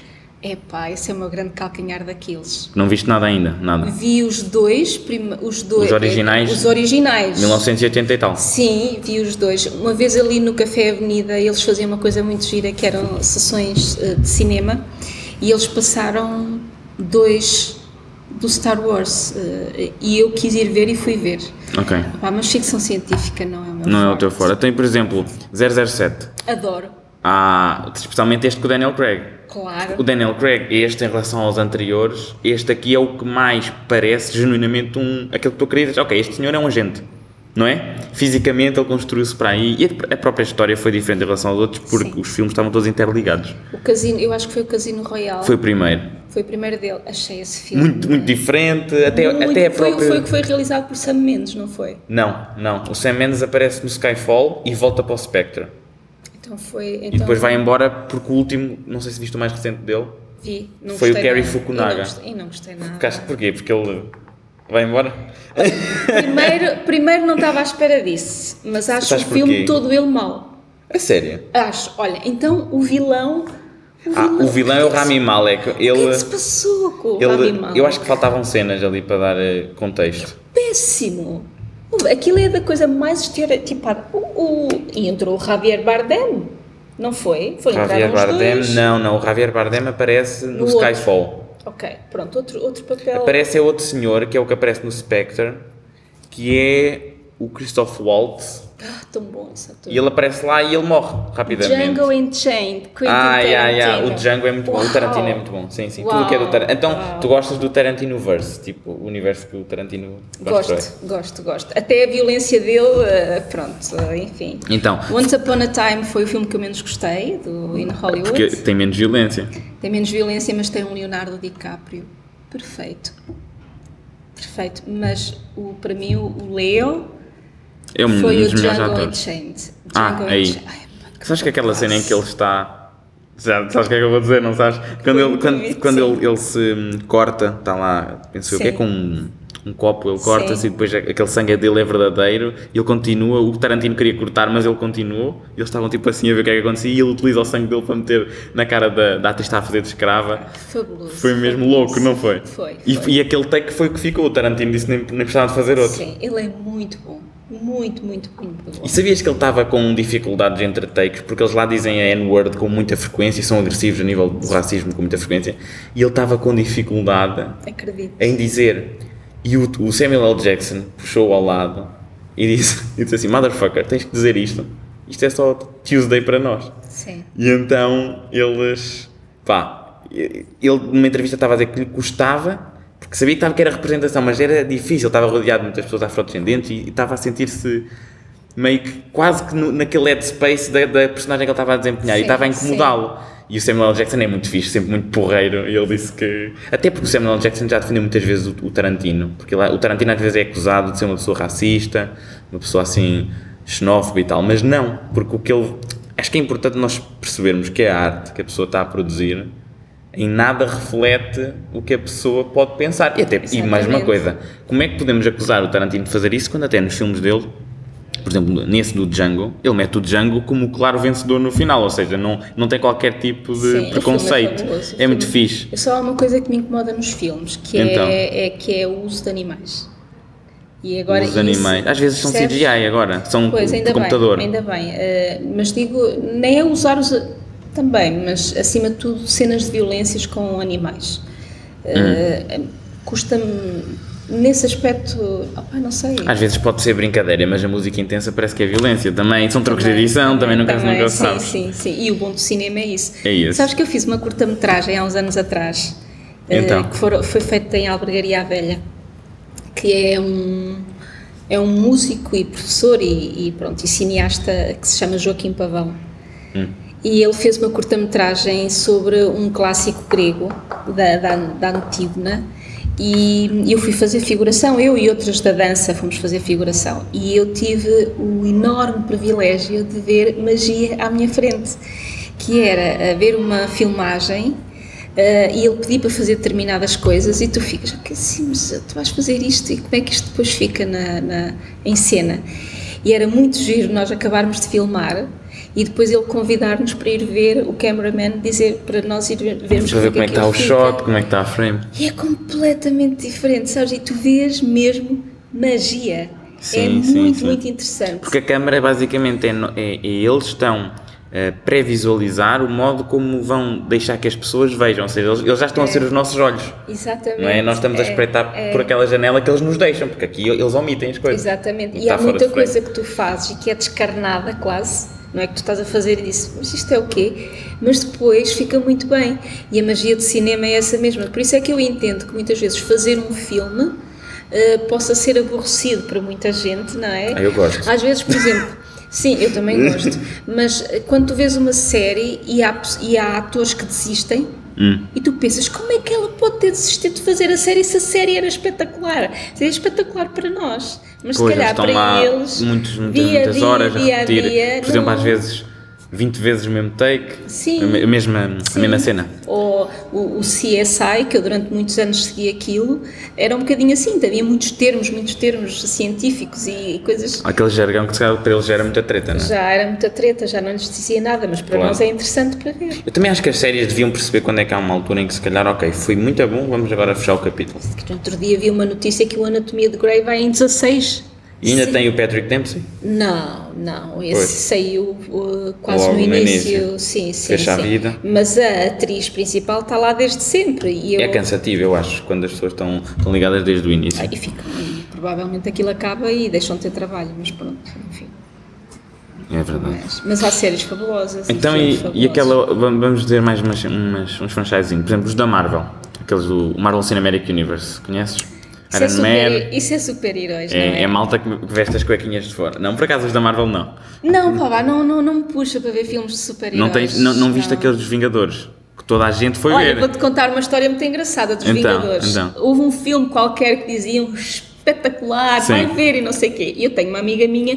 Epá, esse é o meu grande calcanhar daqueles. Não viste nada ainda? Nada? Vi os dois, prima, os dois... Os originais? Os originais. mil novecentos e oitenta e tal. Sim, vi os dois. Uma vez ali no Café Avenida, eles faziam uma coisa muito gira, que eram sessões de cinema, e eles passaram dois do Star Wars, e eu quis ir ver e fui ver. Ok. Epá, mas ficção científica não é o meu Não forte. É o teu fora. Tem, por exemplo, zero zero sete. Adoro. Ah, especialmente este com o Daniel Craig. Claro. O Daniel Craig, este em relação aos anteriores, este aqui é o que mais parece genuinamente um, aquele que tu querias. Ok, este senhor é um agente, não é? Fisicamente ele construiu-se para aí e a própria história foi diferente em relação aos outros porque sim. os filmes estavam todos interligados. O Casino, eu acho que foi o Casino Royale. Foi o primeiro. Foi o primeiro dele, achei esse filme. Muito, muito diferente, até, muito, até a própria... Foi o que foi realizado por Sam Mendes, não foi? Não, não. O Sam Mendes aparece no Skyfall e volta para o Spectre. Então foi, então... E depois vai embora porque o último, não sei se viste o mais recente dele, vi, não foi o Cary Fukunaga. E não, não gostei nada. Ficaste porquê? Porque ele vai embora? Primeiro, primeiro não estava à espera disso, mas acho Estás o filme porquê? Todo ele mau. É sério? Acho. Olha, então o vilão... O ah, vilão, o vilão é o Rami Malek. Ele, o que é que se passou com o ele, Rami Malek? Eu acho que faltavam cenas ali para dar contexto. Péssimo! Aquilo é da coisa mais estereotipada. O, o, entrou o Javier Bardem, não foi? Foi Javier Bardem, dois. não, não. O Javier Bardem aparece no, no Skyfall. Outro. Ok, pronto, outro, outro papel. Aparece é outro senhor, que é o que aparece no Spectre, que é o Christoph Waltz. Ah, tão bom esse ator. E ele aparece lá e ele morre rapidamente. Django Unchained, Quentin ah, Tarantino. Yeah, yeah. O Django é muito Uau. bom, o Tarantino é muito bom. Sim, sim, Uau. tudo o que é do Tarantino. Então, Uau. tu gostas do Tarantino-verse, tipo, o universo que o Tarantino gosta. Gosto, gosto, gosto. Até a violência dele, pronto, enfim. Então, Once Upon a Time foi o filme que eu menos gostei, do In Hollywood. Porque tem menos violência. Tem menos violência, mas tem um Leonardo DiCaprio perfeito. Perfeito, mas o, para mim o Leo... Eu, foi o Django Unchained. Ah, aí. Sabes que aquela cena em que ele está... Já, sabes o que é que eu vou dizer, não sabes? Quando ele, quando, quando ele, ele se corta, está lá, penso eu, que é com um, um copo, ele corta-se e depois aquele sangue dele é verdadeiro e ele continua, o Tarantino queria cortar, mas ele continuou, e eles estavam tipo assim a ver o que é que acontecia e ele utiliza o sangue dele para meter na cara da, da atriz que está a fazer de escrava. Fabuloso. Foi mesmo fabuloso. Louco, não foi? Foi, foi. E, e aquele take foi o que ficou, o Tarantino disse nem, nem precisava de fazer outro. Sim, ele é muito bom. Muito, muito, muito bom. E sabias que ele estava com dificuldades entre takes, porque eles lá dizem a N-word com muita frequência e são agressivos a nível do racismo com muita frequência, e ele estava com dificuldade Acredito. em dizer. E o, o Samuel L. Jackson puxou-o ao lado e disse, e disse assim, motherfucker, tens que dizer isto, isto é só Tuesday para nós. Sim. E então eles, pá, ele numa entrevista estava a dizer que lhe custava, porque sabia que era representação, mas era difícil, estava rodeado de muitas pessoas afrodescendentes e, e estava a sentir-se meio que, quase que no, naquele headspace da, da personagem que ele estava a desempenhar sim, e estava a incomodá-lo. Sim. E o Samuel L. Jackson é muito fixe, sempre muito porreiro, e ele disse que... Até porque o Samuel L. Jackson já defendeu muitas vezes o, o Tarantino, porque lá, o Tarantino às vezes é acusado de ser uma pessoa racista, uma pessoa assim, xenófoba e tal, mas não, porque o que ele... Acho que é importante nós percebermos que a arte que a pessoa está a produzir em nada reflete o que a pessoa pode pensar. E, até, e mais uma coisa, como é que podemos acusar o Tarantino de fazer isso quando até nos filmes dele... Por exemplo, nesse do Django, ele mete o Django como o claro vencedor no final, ou seja, não, não tem qualquer tipo de Sim, preconceito. É, fabuloso, é muito fixe. Só há uma coisa que me incomoda nos filmes, que, então, é, é, que é o uso de animais. E agora, os animais. Isso, às vezes são percebes? C G I agora, são pois, ainda computador. Bem, ainda bem, uh, mas digo, nem é usar os... Também, mas acima de tudo, cenas de violências com animais. Uh, hum. Custa-me... Nesse aspecto, opa, não sei. Às vezes pode ser brincadeira, mas a música intensa parece que é violência. Também são truques de edição, também nunca se sabe. Sim, sim, e o bom do cinema é isso. É isso. Sabes que eu fiz uma curta-metragem há uns anos atrás, então. uh, que for, foi feita em Albergaria à Velha, que é um, é um músico e professor e, e, pronto, e cineasta que se chama Joaquim Pavão. Hum. E ele fez uma curta-metragem sobre um clássico grego, da, da, da Antígona. E eu fui fazer figuração, eu e outras da dança fomos fazer figuração, e eu tive o enorme privilégio de ver magia à minha frente, que era ver uma filmagem uh, e ele pedia para fazer determinadas coisas e tu ficas, assim, mas tu vais fazer isto e como é que isto depois fica na, na, em cena? E era muito giro nós acabarmos de filmar e depois ele convidar-nos para ir ver o cameraman, dizer para nós ir vermos para ver como é que está o shot, como é que está a frame. E é completamente diferente, sabes? E tu vês mesmo magia. Sim, é muito, sim, muito interessante. Porque a câmara basicamente é, é, é eles estão a pré-visualizar o modo como vão deixar que as pessoas vejam, ou seja, eles, eles já estão é. a ser os nossos olhos. Exatamente. Não é? Nós estamos é. a espreitar é. por aquela janela que eles nos deixam, porque aqui eles omitem as coisas. Exatamente. E, e há muita coisa que tu fazes e que é descarnada quase. Não é que tu estás a fazer e dizes, mas isto é o quê? Mas depois fica muito bem. E a magia do cinema é essa mesma. Por isso é que eu entendo que muitas vezes fazer um filme uh, possa ser aborrecido para muita gente, não é? Ah, eu gosto. Às vezes, por exemplo, sim, eu também gosto, mas quando tu vês uma série e há, e há atores que desistem, Hum. e tu pensas, como é que ela pode ter desistido de fazer a série se a série era espetacular? Seria espetacular para nós, mas pois, se calhar para eles, muitos, muitas, dia, muitas horas dia, a repetir, dia, dia, por exemplo, não... às vezes vinte vezes o mesmo take, sim, a, mesma, sim. a mesma cena. Ou o, o C S I, que eu durante muitos anos segui aquilo, era um bocadinho assim, havia muitos termos, muitos termos científicos e coisas... Aquele jargão que para eles já era muita treta, não é? Já era muita treta, já não lhes dizia nada, mas para claro. nós é interessante para ver. Eu também acho que as séries deviam perceber quando é que há uma altura em que se calhar, ok, foi muito bom, vamos agora fechar o capítulo. Outro dia vi uma notícia que o Anatomia de Grey vai em dezasseis. E ainda Sim. tem o Patrick Dempsey? Não, não, esse pois. saiu uh, quase no início. no início, sim, sim, Fecha sim. a vida. Mas a atriz principal está lá desde sempre. E eu... É cansativo, eu acho, quando as pessoas estão, estão ligadas desde o início. Ah, e fica, e provavelmente aquilo acaba e deixam de ter trabalho, mas pronto, enfim. É verdade. Mas, mas há séries fabulosas. Então, e, fabulosos. e aquela, vamos dizer mais umas, umas, uns franchisinhos, por exemplo, os da Marvel, aqueles do Marvel Cinematic Universe, conheces? Isso é, super, isso é super-heróis, é, não é? É malta que veste as cuequinhas de fora. Não, por acaso os da Marvel não. Não, pá, não, não, não me puxa para ver filmes de super-heróis. Não, tens, não, não viste não. aqueles dos Vingadores? Que toda a gente foi Olha, ver. Olha, vou-te contar uma história muito engraçada dos então, Vingadores. Então. Houve um filme qualquer que diziam espetacular, Sim. vai ver e não sei o quê. E eu tenho uma amiga minha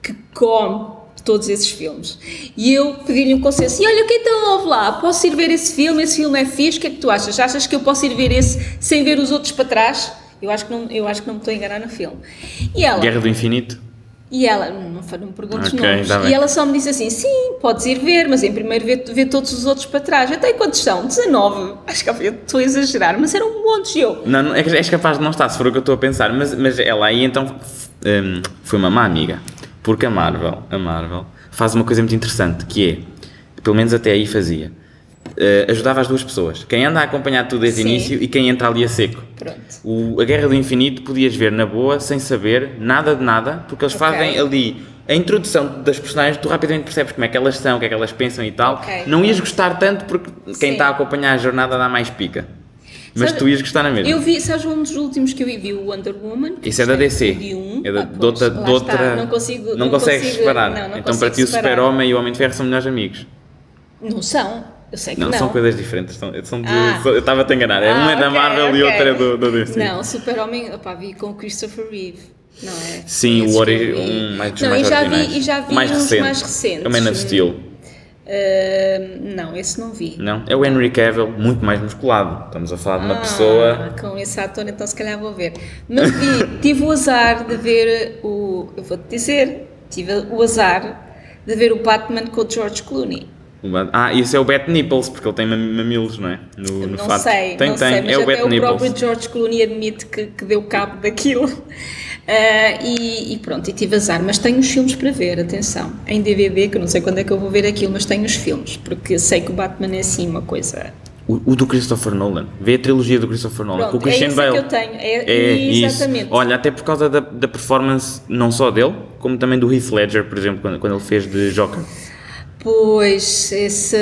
que come todos esses filmes. E eu pedi-lhe um conselho assim, olha, o que então houve lá? Posso ir ver esse filme? Esse filme é fixe? O que é que tu achas? Achas que eu posso ir ver esse sem ver os outros para trás? Eu acho que não, eu acho que não me estou a enganar no filme. E ela, Guerra do Infinito? E ela, não, não me perguntes okay, nomes, tá e ela só me disse assim, sim, podes ir ver, mas em primeiro vê, vê todos os outros para trás. Até quantos são? dezanove. Acho que eu estou a exagerar, mas eram um monte de eu. Não, não, és capaz de não estar, se for o que eu estou a pensar. Mas, mas ela aí então um, foi uma má amiga, porque a Marvel, a Marvel faz uma coisa muito interessante, que é, pelo menos até aí fazia, Uh, ajudava as duas pessoas, quem anda a acompanhar tudo desde o início e quem entra ali a seco. O, a Guerra do Infinito podias ver na boa, sem saber nada de nada, porque eles okay. fazem ali a introdução das personagens, tu rapidamente percebes como é que elas são, o que é que elas pensam e tal. Okay. Não ias gostar tanto porque quem Sim. está a acompanhar a jornada dá mais pica. Mas sabe, tu ias gostar na mesma. Eu vi, sabes, um dos últimos que eu vi, vi o Wonder Woman. Isso é da D C. Um. É da, ah, pois, de outra, de outra não, consigo, não, não consegues consigo, separar. Não, não então para ti o Super-Homem e o Homem de Ferro são melhores amigos. Não são. Eu sei que não, não. São coisas diferentes. São, são de, ah. Eu estava a te enganar. Ah, um é da okay, Marvel okay. e outra é do, do D C. Não, Super-Homem, opá, vi com o Christopher Reeve, não é? Sim, o Ori, um mais dos não, mais e já vi, e já vi mais uns recente. mais recentes. O Man of Steel. Uh, não, esse não vi. Não, é o Henry Cavill, muito mais musculado. Estamos a falar de uma ah, pessoa... Com esse ator, então se calhar vou ver. Mas vi, tive o azar de ver o... Eu vou-te dizer, tive o azar de ver o Batman com o George Clooney. Ah, isso é o Bat Nipples, porque ele tem mamilos, não é? No, no não fato. sei, tem, não tem, sei, mas é o, até o próprio George Clooney admite que, que deu cabo daquilo. Uh, e, e pronto, e tive azar, mas tenho os filmes para ver, atenção, em D V D, que eu não sei quando é que eu vou ver aquilo, mas tenho os filmes, porque sei que o Batman é assim uma coisa... O, o do Christopher Nolan, vê a trilogia do Christopher Nolan, pronto, com o Christian é Bale. É isso que eu tenho, é, é exatamente. Isso. Olha, até por causa da, da performance, não só dele, como também do Heath Ledger, por exemplo, quando, quando ele fez de Joker. Pois, esse,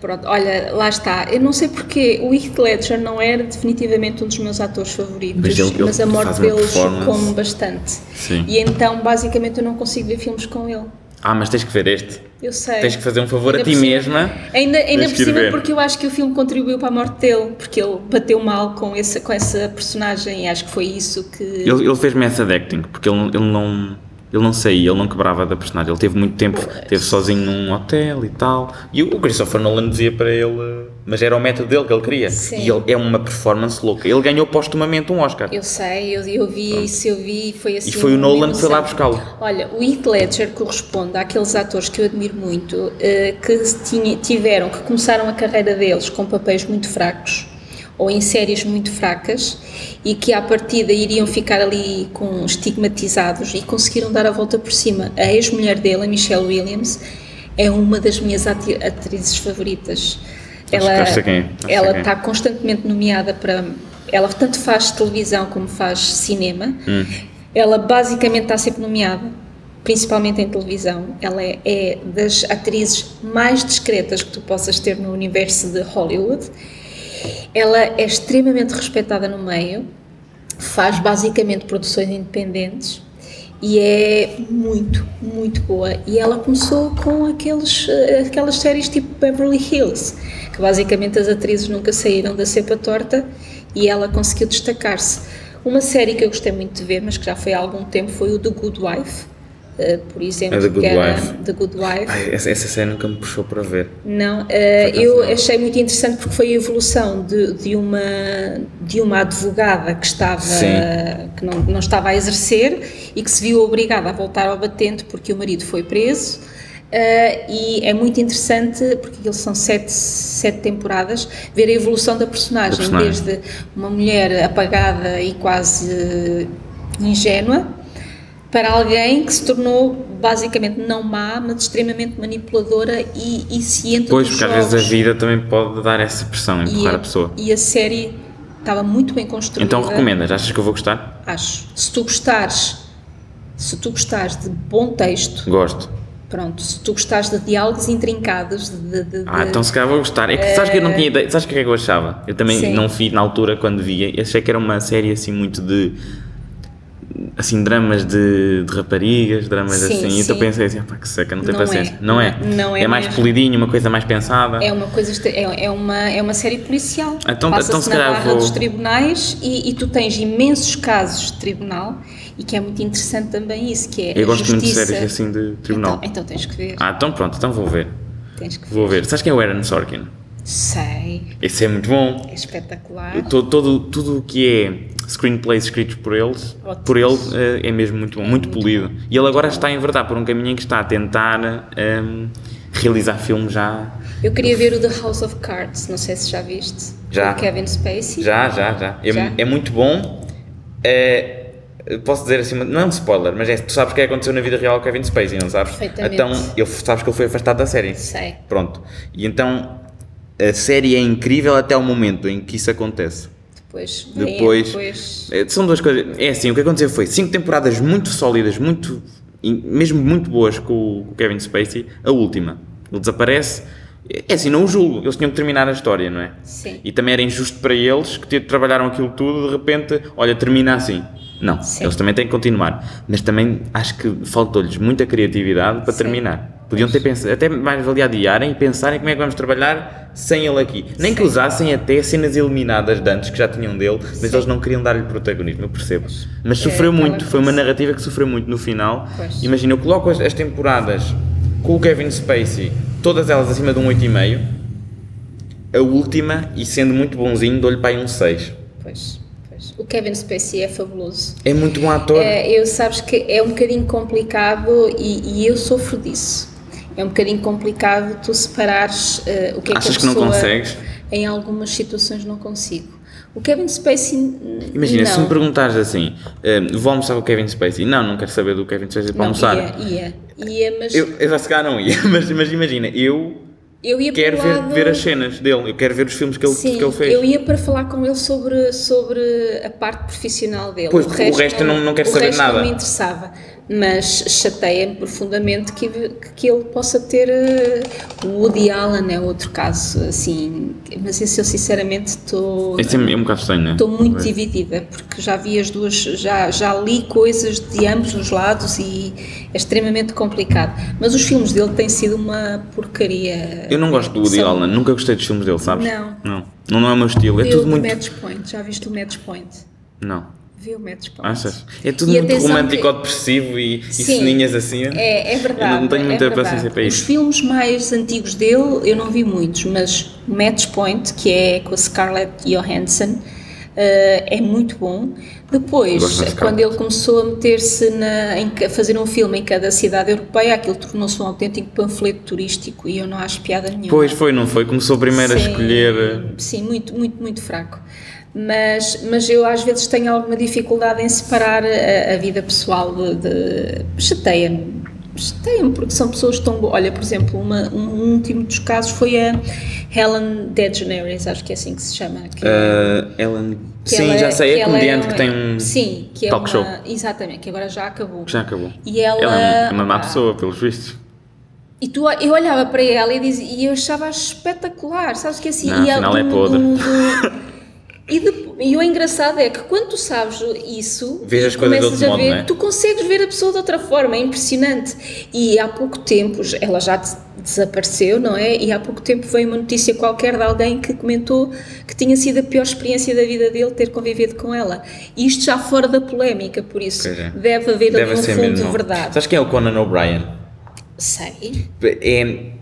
pronto, olha, lá está, eu não sei porque o Heath Ledger não era definitivamente um dos meus atores favoritos, mas, ele, mas a morte dele chocou-me bastante. Sim. E então basicamente eu não consigo ver filmes com ele. Ah, mas tens que ver este. Eu sei. Tens que fazer um favor ainda a ti cima, mesma. Ainda, ainda por cima, porque eu acho que o filme contribuiu para a morte dele, porque ele bateu mal com essa, com essa personagem, e acho que foi isso que... Ele, ele fez method acting, porque ele, ele não... Ele não saía, ele não quebrava da personagem, ele teve muito tempo, pois. Teve sozinho num hotel e tal, e o Christopher Nolan dizia para ele, mas era o método dele que ele queria. Sim. E ele é uma performance louca, ele ganhou postumamente um Oscar. Eu sei, eu, eu vi Pronto. isso, eu vi, foi assim... E foi o Nolan que foi lá buscá-lo. Olha, o Heath Ledger corresponde àqueles atores que eu admiro muito, que tinha, tiveram, que começaram a carreira deles com papéis muito fracos, ou em séries muito fracas, e que à partida iriam ficar ali com estigmatizados, e conseguiram dar a volta por cima. A ex-mulher dele, a Michelle Williams, é uma das minhas atrizes favoritas. Ela está constantemente nomeada para... Ela tanto faz televisão como faz cinema. Hum. Ela basicamente está sempre nomeada, principalmente em televisão. Ela é, é das atrizes mais discretas que tu possas ter no universo de Hollywood. Ela é extremamente respeitada no meio, faz basicamente produções independentes e é muito, muito boa. E ela começou com aqueles, aquelas séries tipo Beverly Hills, que basicamente as atrizes nunca saíram da cepa torta, e ela conseguiu destacar-se. Uma série que eu gostei muito de ver, mas que já foi há algum tempo, foi o The Good Wife. Uh, por exemplo, The Good Wife. The Good Wife. Ai, essa, essa série nunca me puxou para ver. Não, uh, eu achei muito interessante porque foi a evolução de, de, uma, de uma advogada que, estava, que não, não estava a exercer e que se viu obrigada a voltar ao batente porque o marido foi preso. Uh, e é muito interessante porque eles são sete, sete temporadas, ver a evolução da personagem, personagem, desde uma mulher apagada e quase ingênua, para alguém que se tornou basicamente não má, mas extremamente manipuladora e, e ciente pois, dos jogos. Pois, porque às vezes a vida também pode dar essa pressão, empurrar a, a pessoa. E a série estava muito bem construída. Então recomendas? Achas que eu vou gostar? Acho. Se tu gostares, se tu gostares de bom texto... Gosto. Pronto, se tu gostares de diálogos intrincados... De, de, de, ah, então se calhar vou gostar. É que, sabes que eu não tinha ideia, sabes o que é que eu achava? Eu também sim. não vi na altura quando via, eu achei que era uma série assim muito de... assim, dramas de, de raparigas, dramas sim, assim, sim. E então pensei assim, pá, que seca, não tem não paciência, é. não é? Não é, é mais polidinho, uma coisa mais pensada. É uma coisa, é, é, uma, é uma série policial, então, passa-se então, se na barra vou... dos tribunais e, e tu tens imensos casos de tribunal, e que é muito interessante também isso, que é Eu a gosto justiça. muito de séries assim de tribunal. Então, então tens que ver. Ah, então pronto, então vou ver. Tens que ver. Vou ver. Sabes quem é o Aaron Sorkin? Sei. Esse é muito bom. É espetacular. Todo, todo, tudo o que é... screenplays escritos por eles, Outros. por ele é mesmo muito bom, é muito, muito polido. Bom. E ele agora está em verdade por um caminho em que está a tentar um, realizar filmes já. Eu queria ver o The House of Cards, não sei se já viste. Já. O Kevin Spacey. Já, já, já. É, já? é muito bom. É, posso dizer assim, não é um spoiler, mas é, tu sabes o que aconteceu na vida real ao Kevin Spacey, não sabes? Perfeitamente. Então, ele, sabes que ele foi afastado da série. Sei. Pronto. E então, a série é incrível até o momento em que isso acontece. Depois, depois, depois... É, são duas coisas, é assim, o que aconteceu foi cinco temporadas muito sólidas, muito, mesmo muito boas com o Kevin Spacey, a última, ele desaparece, é assim, não o julgo, eles tinham que terminar a história, não é? Sim. E também era injusto para eles que trabalharam aquilo tudo, de repente, olha, termina assim, não, Sim. eles também têm que continuar, mas também acho que faltou-lhes muita criatividade para Sim. terminar. Podiam ter pensado, até mais valia adiarem e pensarem como é que vamos trabalhar sem ele aqui. Nem sim, que usassem até cenas eliminadas de antes, que já tinham dele, mas sim, eles não queriam dar-lhe protagonismo, eu percebo. Mas sofreu é, muito, foi uma narrativa que sofreu muito no final. Pois. Imagina, eu coloco as, as temporadas com o Kevin Spacey, todas elas acima de um oito vírgula cinco, a última, e sendo muito bonzinho, dou-lhe para aí um seis. Pois. O Kevin Spacey é fabuloso. É muito bom ator. É, eu sabes que é um bocadinho complicado e, e eu sofro disso. É um bocadinho complicado tu separares uh, o que é Achas que a pessoa... Achas que não consegues? Em algumas situações não consigo. O Kevin Spacey... Imagina, não. Se me perguntares assim, uh, vou almoçar com o Kevin Spacey. Não, não quero saber do Kevin Spacey para não, almoçar. Ia, ia, ia, mas... Eu, eu já se calhar não ia, mas, mas imagina, eu... Eu ia quero ver, lado... ver as cenas dele, eu quero ver os filmes que ele, sim, que ele fez. Sim, eu ia para falar com ele sobre, sobre a parte profissional dele. Pois, o resto, o resto não, não quero saber nada. O resto não me interessava, mas chateia-me profundamente que, que ele possa ter... O Woody Allen é outro caso, assim, mas esse eu sinceramente estou... Esse é um bocado estranho, não é? Estou muito dividida, porque já vi as duas, já, já li coisas de ambos os lados e é extremamente complicado. Mas os filmes dele têm sido uma porcaria... Eu não gosto do Woody Allen, nunca gostei dos filmes dele, sabes? Não. Não, não, não é o meu estilo, é tudo muito... Viu o Match Point, já viste o Match Point? Não. Viu o Match Point? Achas? É tudo e muito romântico, que... depressivo e, e ceninhas assim. É, é verdade. Eu não tenho muita é paciência para isso. Os filmes mais antigos dele, eu não vi muitos, mas Match Point, que é com a Scarlett Johansson, Uh, é muito bom. Depois, quando ele começou a meter-se na, em, a fazer um filme em cada cidade europeia, aquilo tornou-se um autêntico panfleto turístico e eu não acho piada nenhuma. Pois foi, não foi? Começou primeiro sim, a escolher... Sim, muito, muito, muito fraco. Mas, mas eu às vezes tenho alguma dificuldade em separar a, a vida pessoal de... de chateia-me. Tem, porque são pessoas tão boas. Olha, por exemplo, uma, um último dos casos foi a Ellen DeGeneres, acho que é assim que se chama. Que, uh, Ellen... que sim, ela, já sei, que é comediante é, que tem um sim, que é talk uma, show. Exatamente, que agora já acabou. Já acabou. E ela, ela é uma má pessoa, pelos vistos. E tu, eu olhava para ela e, dizia, e eu achava espetacular, sabes que assim... Não, e afinal ela, é podre. Um, um, um, E, de, e o engraçado é que quando tu sabes isso, vejo as coisas de outro modo, ver, não é? Tu consegues ver a pessoa de outra forma, é impressionante. E há pouco tempo, ela já des- desapareceu, não é? E há pouco tempo veio uma notícia qualquer de alguém que comentou que tinha sido a pior experiência da vida dele ter convivido com ela. E isto já fora da polémica, por isso é. Deve haver deve algum fundo de verdade. Sabes quem é o Conan O'Brien? Sei. É...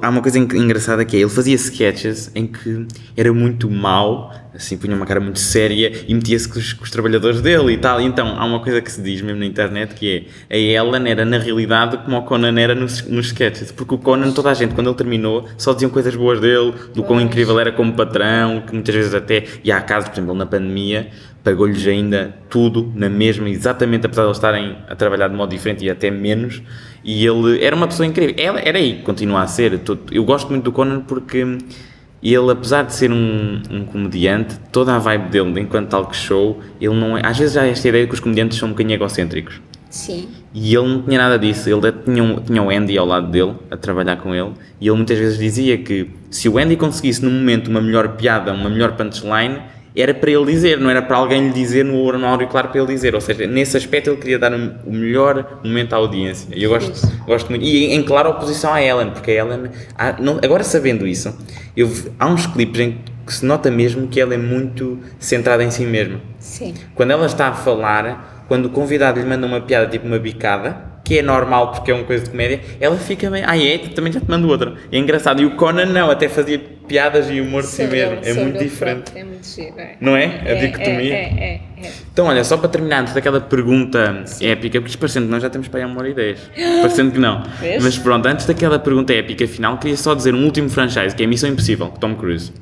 Há uma coisa engraçada que é, ele fazia sketches em que era muito mau, assim, punha uma cara muito séria e metia-se com os, com os trabalhadores dele e tal. Então há uma coisa que se diz mesmo na internet que é, a Ellen era na realidade como o Conan era nos, nos sketches, porque o Conan, toda a gente, quando ele terminou, só diziam coisas boas dele, do quão incrível era como patrão, que muitas vezes até, e há casos, por exemplo, na pandemia, pagou-lhes ainda tudo na mesma, exatamente, apesar de eles estarem a trabalhar de modo diferente e até menos, e ele era uma pessoa incrível, ela era aí, continua a ser. Eu gosto muito do Conan porque ele, apesar de ser um, um comediante, toda a vibe dele, enquanto talk show, ele não é, às vezes há esta ideia de que os comediantes são um bocadinho egocêntricos. Sim. E ele não tinha nada disso, ele tinha, um, tinha o Andy ao lado dele, a trabalhar com ele, e ele muitas vezes dizia que se o Andy conseguisse num momento uma melhor piada, uma melhor punchline, era para ele dizer, não era para alguém lhe dizer no auricular para ele dizer, ou seja, nesse aspecto ele queria dar um, o melhor momento à audiência e eu gosto, gosto muito, e em clara oposição à Ellen, porque a Ellen, há, não, agora sabendo isso, eu, há uns clipes em que se nota mesmo que ela é muito centrada em si mesma. Sim. Quando ela está a falar, quando o convidado lhe manda uma piada, tipo uma bicada, que é normal porque é uma coisa de comédia, ela fica bem, ah é, também já te mando outra, é engraçado. E o Conan não, até fazia piadas e humor de si mesmo, é muito diferente, é muito giro, é. Não é? A é, dicotomia é, é, é, é. Então olha, só para terminar antes daquela pergunta sim. épica, porque parecendo que nós já temos para aí uma hora e dez, parecendo que não, vês? Mas pronto, antes daquela pergunta épica final, queria só dizer um último franchise, que é Missão Impossível, Tom Cruise.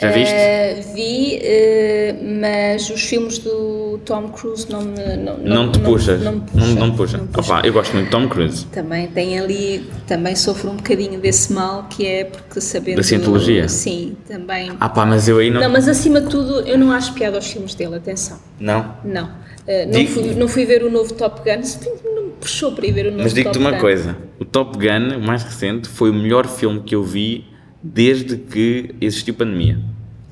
Já viste? Uh, vi, uh, mas os filmes do Tom Cruise não me... Não, não, não te puxas? Não, não me puxa. Não, não me puxa. Não me puxa. Opa, eu gosto muito de Tom Cruise. Também tem ali, também sofro um bocadinho desse mal, que é porque sabendo... Da cientologia? Sim, também. Ah pá, mas eu aí não... Não, mas acima de tudo, eu não acho piada aos filmes dele, atenção. Não? Não. Uh, não, fui, não fui ver o novo Top Gun, não me puxou para ir ver o novo Top Gun. Mas digo-te uma coisa, o Top Gun, o mais recente, foi o melhor filme que eu vi desde que existiu pandemia.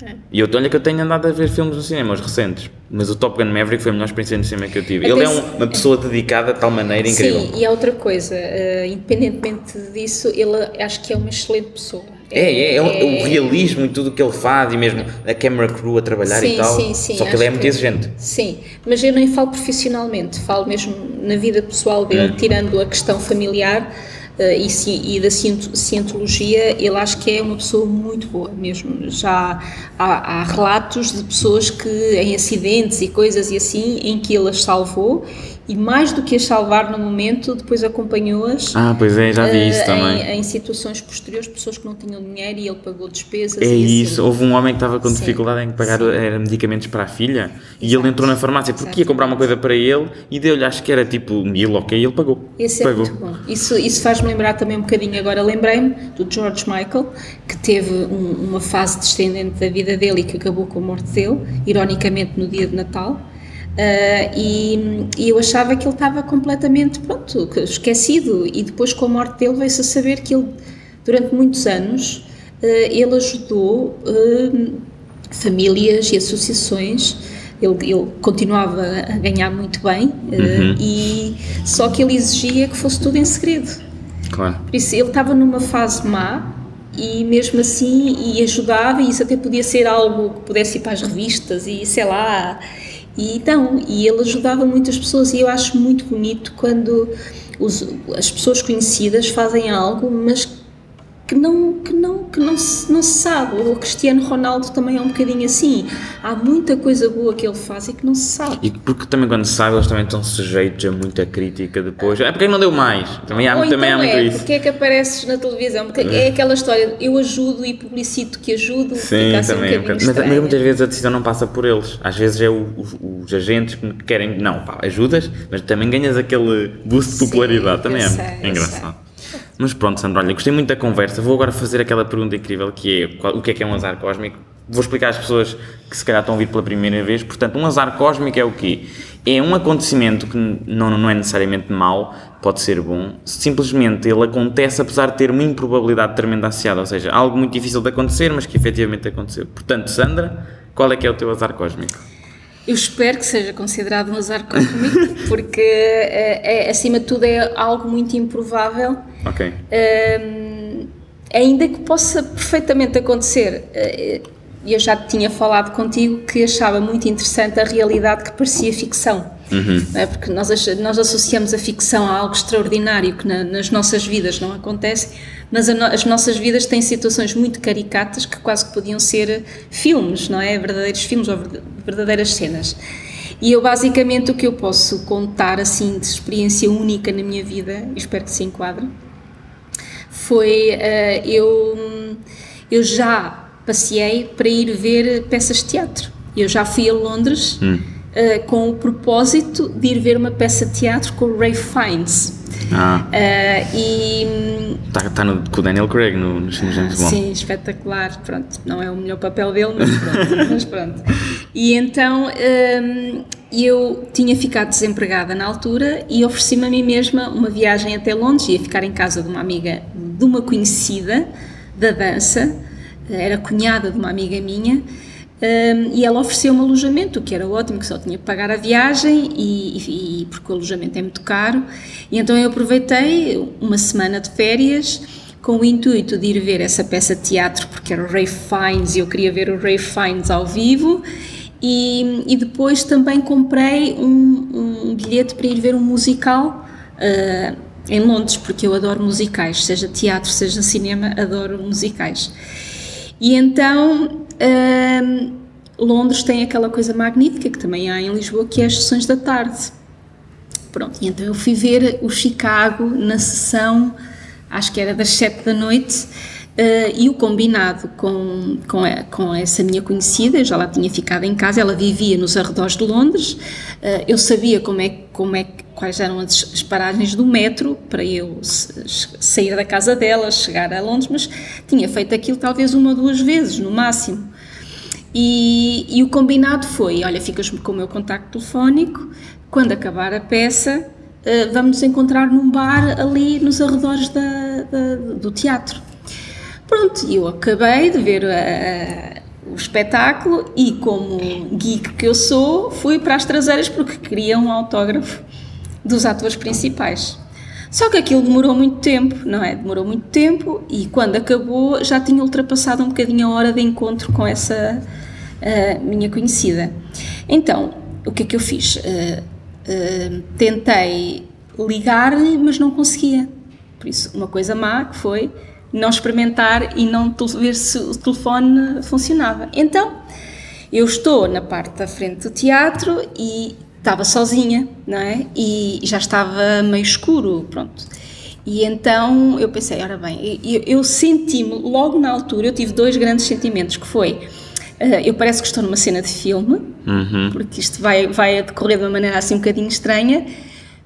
É. E eu, olha que eu tenho andado a ver filmes no cinema, os recentes, mas o Top Gun Maverick foi a melhor experiência no cinema que eu tive. Até ele é um, uma pessoa dedicada de tal maneira incrível. Sim, e há outra coisa, uh, independentemente disso, ele acho que é uma excelente pessoa. É, é, é, é, o, é o realismo e tudo o que ele faz e mesmo a camera crew a trabalhar sim, e tal, sim, sim, só que ele é muito que, exigente. Sim, mas eu nem falo profissionalmente, falo mesmo na vida pessoal dele, hum. tirando a questão familiar uh, e, e da cientologia, ele acho que é uma pessoa muito boa mesmo. Já há, há relatos de pessoas que em acidentes e coisas e assim, em que ele as salvou. E mais do que as salvar no momento, depois acompanhou-as ah, pois é, já vi uh, isso também. Em, em situações posteriores, pessoas que não tinham dinheiro e ele pagou despesas. É isso, assim. Houve um homem que estava com dificuldade sim, em pagar era medicamentos para a filha e exato, ele entrou na farmácia porque exato, ia comprar uma coisa para ele e deu-lhe, acho que era tipo mil, ok, e ele pagou. Esse pagou. É muito bom. Isso, isso faz-me lembrar também um bocadinho, agora lembrei-me, do George Michael, que teve um, uma fase descendente da vida dele e que acabou com a morte dele, ironicamente no dia de Natal. Uh, e, e eu achava que ele estava completamente, pronto, esquecido e depois com a morte dele veio-se a saber que ele, durante muitos anos, uh, ele ajudou uh, famílias e associações, ele, ele continuava a ganhar muito bem, uh, uhum. e, só que ele exigia que fosse tudo em segredo, claro. Por isso ele estava numa fase má e mesmo assim e ajudava e isso até podia ser algo que pudesse ir para as revistas e sei lá. E então, e ele ajudava muitas pessoas e eu acho muito bonito quando os, as pessoas conhecidas fazem algo, mas que não, que não, que não, se, não se sabe. O Cristiano Ronaldo também é um bocadinho assim. Há muita coisa boa que ele faz e que não se sabe. E porque também quando se sabe, eles também estão sujeitos a muita crítica depois. É porque não deu mais. Também há, ou também então há muito é, isso. Porque é que apareces na televisão? Porque é aquela história, eu ajudo e publicito que ajudo. Sim, também. Um um mas, mas muitas vezes a decisão não passa por eles. Às vezes é o, os, os agentes que querem, não, pá, ajudas, mas também ganhas aquele boost de popularidade. Sim, também sei, é engraçado. Sei. Mas pronto, Sandra, olha, gostei muito da conversa. Vou agora fazer aquela pergunta incrível que é o que é que é um azar cósmico. Vou explicar às pessoas que se calhar estão a ouvir pela primeira vez. Portanto, um azar cósmico é o quê? É um acontecimento que não, não é necessariamente mau, pode ser bom. Simplesmente ele acontece apesar de ter uma improbabilidade tremenda associada, ou seja, algo muito difícil de acontecer, mas que efetivamente aconteceu. Portanto, Sandra, qual é que é o teu azar cósmico? Eu espero que seja considerado um azar cósmico, porque é, é, acima de tudo é algo muito improvável, okay. um, ainda que possa perfeitamente acontecer. Eu já tinha falado contigo que achava muito interessante a realidade que parecia ficção, uhum. não é? Porque nós, nós associamos a ficção a algo extraordinário que na, nas nossas vidas não acontece, mas a no, as nossas vidas têm situações muito caricatas que quase que podiam ser filmes, não é? Verdadeiros filmes ou verdadeiras cenas. E eu basicamente o que eu posso contar assim de experiência única na minha vida, espero que se enquadre, foi uh, eu, eu já passeei para ir ver peças de teatro. Eu já fui a Londres hum. uh, com o propósito de ir ver uma peça de teatro com o Ralph Fiennes. Ah. Uh, e está tá com o Daniel Craig no, no filme James Bond. Sim, espetacular. Pronto, não é o melhor papel dele, mas pronto. mas pronto. E então um, eu tinha ficado desempregada na altura e ofereci-me a mim mesma uma viagem até Londres. Ia ficar em casa de uma amiga, de uma conhecida da dança, era cunhada de uma amiga minha. Um, e ela ofereceu-me alojamento, o que era ótimo, que só tinha que pagar a viagem e, e, e porque o alojamento é muito caro. E então eu aproveitei uma semana de férias com o intuito de ir ver essa peça de teatro, porque era o Ralph Fiennes e eu queria ver o Ralph Fiennes ao vivo. E, e depois também comprei um, um bilhete para ir ver um musical uh, em Londres, porque eu adoro musicais, seja teatro, seja cinema, adoro musicais. E então hum, Londres tem aquela coisa magnífica que também há em Lisboa, que é as sessões da tarde. Pronto, e então eu fui ver o Chicago na sessão, acho que era das sete da noite, uh, e o combinado com, com, a, com essa minha conhecida, eu já lá tinha ficado em casa, ela vivia nos arredores de Londres, uh, eu sabia como é, como é, quais eram as, as paragens do metro para eu sair da casa dela, chegar a Londres, mas tinha feito aquilo talvez uma ou duas vezes, no máximo. E, e o combinado foi, olha, ficas-me com o meu contacto telefónico, quando acabar a peça, uh, vamos nos encontrar num bar ali nos arredores da, da, do teatro. Pronto, eu acabei de ver a, a, o espetáculo e, como geek que eu sou, fui para as traseiras porque queria um autógrafo dos atores principais. Só que aquilo demorou muito tempo, não é? Demorou muito tempo e quando acabou já tinha ultrapassado um bocadinho a hora de encontro com essa uh, minha conhecida. Então, o que é que eu fiz? Uh, uh, tentei ligar-lhe, mas não conseguia. Por isso, uma coisa má que foi não experimentar e não ver se o telefone funcionava. Então, eu estou na parte da frente do teatro e estava sozinha, não é? E já estava meio escuro, pronto. E então eu pensei, ora bem, eu, eu senti-me logo na altura, eu tive dois grandes sentimentos, que foi, uh, eu parece que estou numa cena de filme, uhum. porque isto vai, vai decorrer de uma maneira assim um bocadinho estranha,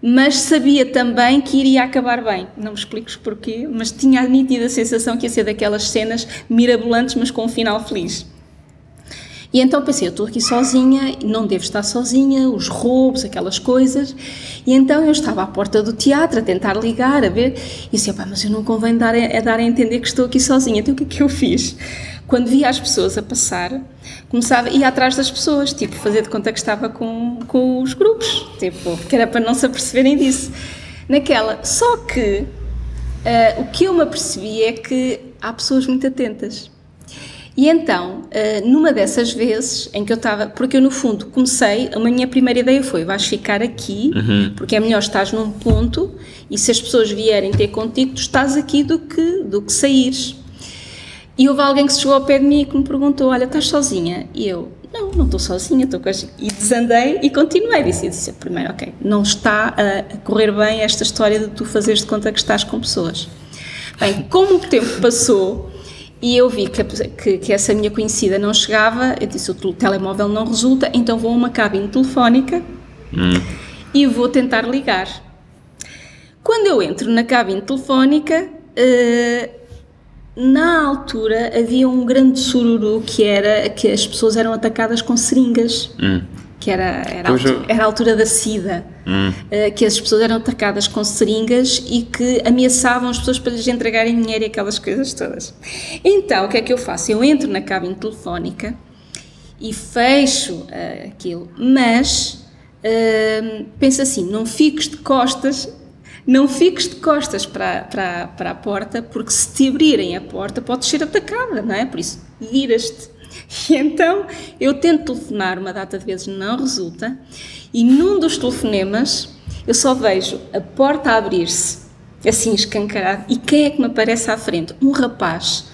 mas sabia também que iria acabar bem, não me expliques porquê, mas tinha a nítida sensação que ia ser daquelas cenas mirabolantes, mas com um final feliz. E então pensei, eu estou aqui sozinha, não devo estar sozinha, os roubos, aquelas coisas, e então eu estava à porta do teatro a tentar ligar, a ver, e disse, mas eu não convém dar a, a dar a entender que estou aqui sozinha, então o que é que eu fiz? Quando via as pessoas a passar, começava a ir atrás das pessoas, tipo, fazer de conta que estava com, com os grupos, tipo, que era para não se aperceberem disso, naquela, só que uh, o que eu me apercebi é que há pessoas muito atentas. E então, numa dessas vezes em que eu estava, porque eu no fundo comecei, a minha primeira ideia foi, vais ficar aqui, uhum. porque é melhor estás num ponto e se as pessoas vierem ter contigo, tu estás aqui do que, do que saíres. E houve alguém que se chegou ao pé de mim e que me perguntou, olha, estás sozinha? E eu, não, não estou sozinha, estou com as... E desandei e continuei, disse, disse primeiro, ok, não está a correr bem esta história de tu fazeres de conta que estás com pessoas. Bem, como o tempo passou... E eu vi que, que, que essa minha conhecida não chegava, eu disse, o telemóvel não resulta, então vou a uma cabine telefónica hum. e vou tentar ligar. Quando eu entro na cabine telefónica, eh, na altura havia um grande sururu que era que as pessoas eram atacadas com seringas, hum. que era, era, altura, era a altura da SIDA, hum. eh, que as pessoas eram atacadas com seringas e que ameaçavam as pessoas para lhes entregarem dinheiro e aquelas coisas todas. Então, o que é que eu faço? Eu entro na cabine telefónica e fecho eh, aquilo, mas eh, penso assim, não fiques de costas, não fiques de costas para, para, para a porta, porque se te abrirem a porta podes ser atacada, não é? Por isso, viras-te. E então eu tento telefonar, uma data de vezes não resulta, e num dos telefonemas eu só vejo a porta abrir-se, assim escancarado, e quem é que me aparece à frente? Um rapaz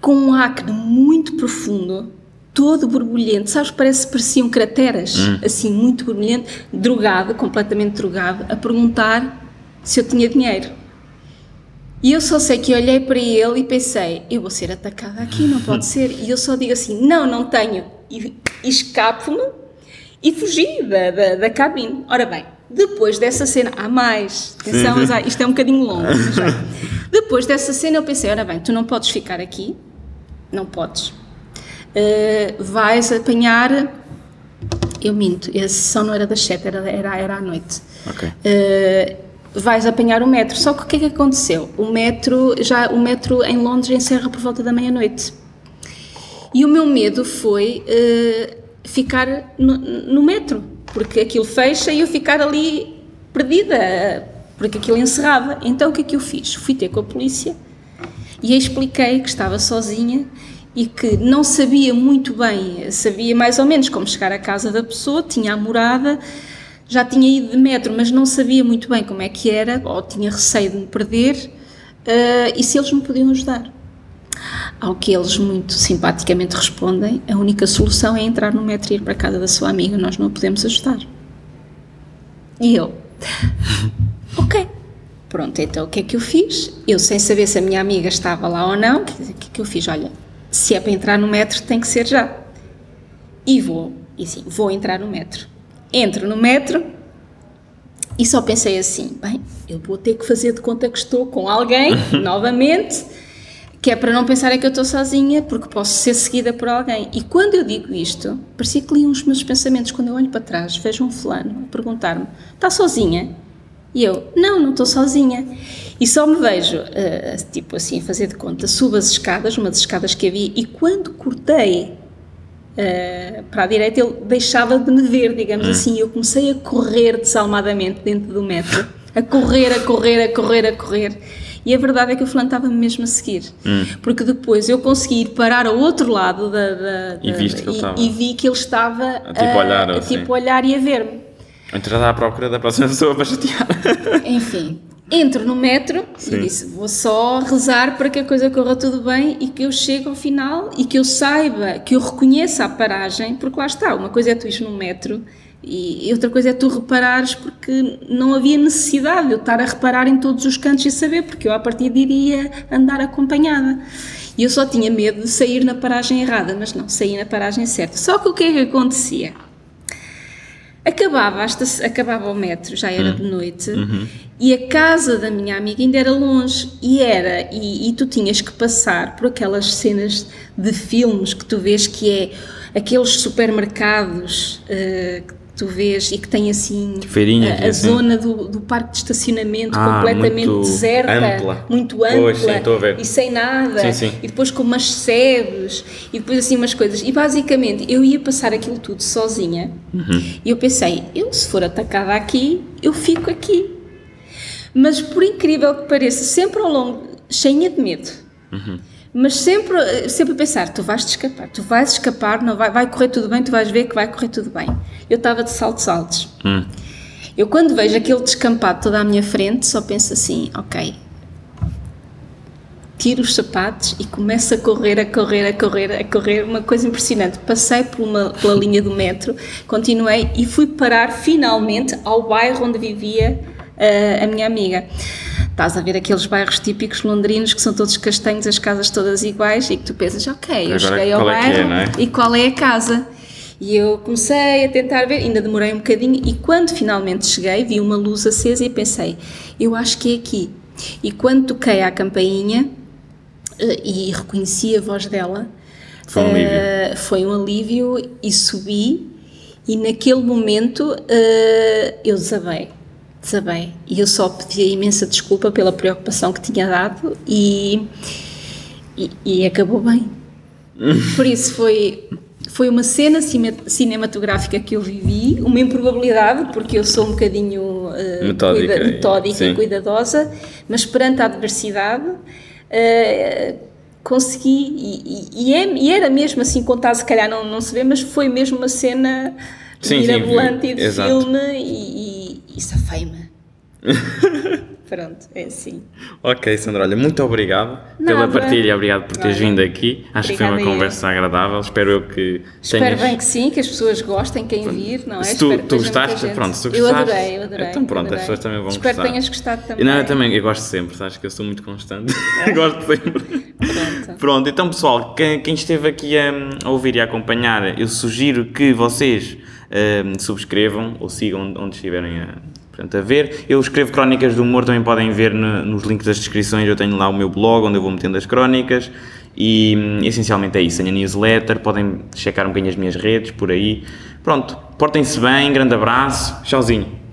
com um acne muito profundo, todo borbulhento, sabes, parece pareciam crateras, hum. assim muito borbulhento, drogado, completamente drogado, a perguntar se eu tinha dinheiro. E eu só sei que olhei para ele e pensei, eu vou ser atacada aqui, não pode ser. E eu só digo assim, não, não tenho. E, e escapo-me e fugi da, da, da cabine. Ora bem, depois dessa cena, há mais, atenção, sim, sim. isto é um bocadinho longo. Mas já. Depois dessa cena eu pensei, ora bem, tu não podes ficar aqui, não podes. Uh, vais apanhar... Eu minto, a sessão não era das sete, era, era, era à noite. Ok. Uh, vais apanhar o metro, só que o que é que aconteceu? O metro, já, o metro em Londres encerra por volta da meia-noite e o meu medo foi uh, ficar no, no metro, porque aquilo fecha e eu ficar ali perdida, porque aquilo encerrava. Então o que é que eu fiz? Fui ter com a polícia e expliquei que estava sozinha e que não sabia muito bem, sabia mais ou menos como chegar à casa da pessoa, tinha a morada, já tinha ido de metro, mas não sabia muito bem como é que era, ou tinha receio de me perder, uh, e se eles me podiam ajudar. Ao que eles muito simpaticamente respondem, a única solução é entrar no metro e ir para a casa da sua amiga, nós não a podemos ajudar. E eu, ok, pronto, então o que é que eu fiz? Eu sem saber se a minha amiga estava lá ou não, o que é que eu fiz? Olha, se é para entrar no metro tem que ser já. E vou, e sim, vou entrar no metro. Entro no metro e só pensei assim, bem, eu vou ter que fazer de conta que estou com alguém, novamente, que é para não pensarem que eu estou sozinha, porque posso ser seguida por alguém. E quando eu digo isto, parecia que li uns meus pensamentos, quando eu olho para trás, vejo um fulano a perguntar-me, está sozinha? E eu, não, não estou sozinha. E só me vejo, uh, tipo assim, a fazer de conta, subo as escadas, uma das escadas que havia, e quando cortei uh, para a direita, ele deixava de me ver, digamos hum. assim, eu comecei a correr desalmadamente dentro do metro, a correr, a correr, a correr, a correr, e a verdade é que o fulano estava-me mesmo a seguir, hum. porque depois eu consegui ir parar ao outro lado da, da, e, da, viste que ele e, estava. e vi que ele estava a tipo olhar, a, a, assim. tipo olhar e a ver-me. Entrada à procura da próxima pessoa para chatear. Enfim, entro no metro Sim. e disse, vou só rezar para que a coisa corra tudo bem e que eu chegue ao final e que eu saiba, que eu reconheça a paragem, porque lá está, uma coisa é tu ires no metro e outra coisa é tu reparares, porque não havia necessidade de eu estar a reparar em todos os cantos e saber, porque eu a partir de iria andar acompanhada. E eu só tinha medo de sair na paragem errada, mas não, saí na paragem certa. Só que o que é que acontecia? Acabava, acabava o metro, já era hum. de noite, uhum. e a casa da minha amiga ainda era longe, e era, e, e tu tinhas que passar por aquelas cenas de filmes que tu vês que é aqueles supermercados uh, que tu vês e que tem assim Feirinha, a, a assim. zona do, do parque de estacionamento ah, completamente muito deserta, ampla. muito ampla, pois, sim, estou a ver. E sem nada, sim, sim. e depois com umas sedes, e depois assim umas coisas, e basicamente eu ia passar aquilo tudo sozinha, uhum. e eu pensei, eu se for atacada aqui, eu fico aqui, mas por incrível que pareça, sempre ao longo, cheia de medo, uhum. mas sempre, sempre pensar, tu vais-te escapar, tu vais escapar, não vai, vai correr tudo bem, tu vais ver que vai correr tudo bem. Eu estava de saltos altos. Hum. Eu quando vejo aquele descampado toda à minha frente, só penso assim, ok, tiro os sapatos e começo a correr, a correr, a correr, a correr, uma coisa impressionante. Passei por uma, pela linha do metro, continuei e fui parar finalmente ao bairro onde vivia uh, a minha amiga. Estás a ver aqueles bairros típicos londrinos que são todos castanhos, as casas todas iguais e que tu pensas, ok, eu cheguei ao bairro é é, é? e qual é a casa? E eu comecei a tentar ver, ainda demorei um bocadinho e quando finalmente cheguei vi uma luz acesa e pensei, eu acho que é aqui. E quando toquei à campainha e reconheci a voz dela, foi um alívio, foi um alívio e subi e naquele momento eu desabei. Desabei. E eu só pedi a imensa desculpa pela preocupação que tinha dado e, e, e acabou bem. Por isso foi, foi uma cena cinematográfica que eu vivi, uma improbabilidade, porque eu sou um bocadinho uh, metódica, cuida, metódica e cuidadosa, mas perante a adversidade uh, consegui, e, e, é, e era mesmo assim, contar se calhar não, não se vê, mas foi mesmo uma cena sim, mirabolante sim, de exato. filme e, e Isso é feima. Pronto, é assim. Ok, Sandra, olha, muito obrigado Nada. pela partilha, obrigado por teres vindo aqui. Acho Obrigada que foi uma conversa agradável. Espero eu que Espero tenhas... bem que sim, que as pessoas gostem, quem vir, não é? Se tu, tu gostaste, pronto, se tu gostaste. Eu adorei, eu adorei. Então pronto, adorei. As pessoas também vão Espero gostar. Espero que tenhas gostado também. Não, eu também, eu gosto sempre, sabes que eu sou muito constante. É. Gosto sempre. Pronto. Pronto, então pessoal, quem, quem esteve aqui a, a ouvir e a acompanhar, eu sugiro que vocês... Um, subscrevam ou sigam onde estiverem a, portanto, a ver. Eu escrevo crónicas do humor, também podem ver no, nos links das descrições, eu tenho lá o meu blog onde eu vou metendo as crónicas e um, essencialmente é isso, tenho a newsletter, podem checar um bocadinho as minhas redes por aí. Pronto, portem-se bem, grande abraço, tchauzinho.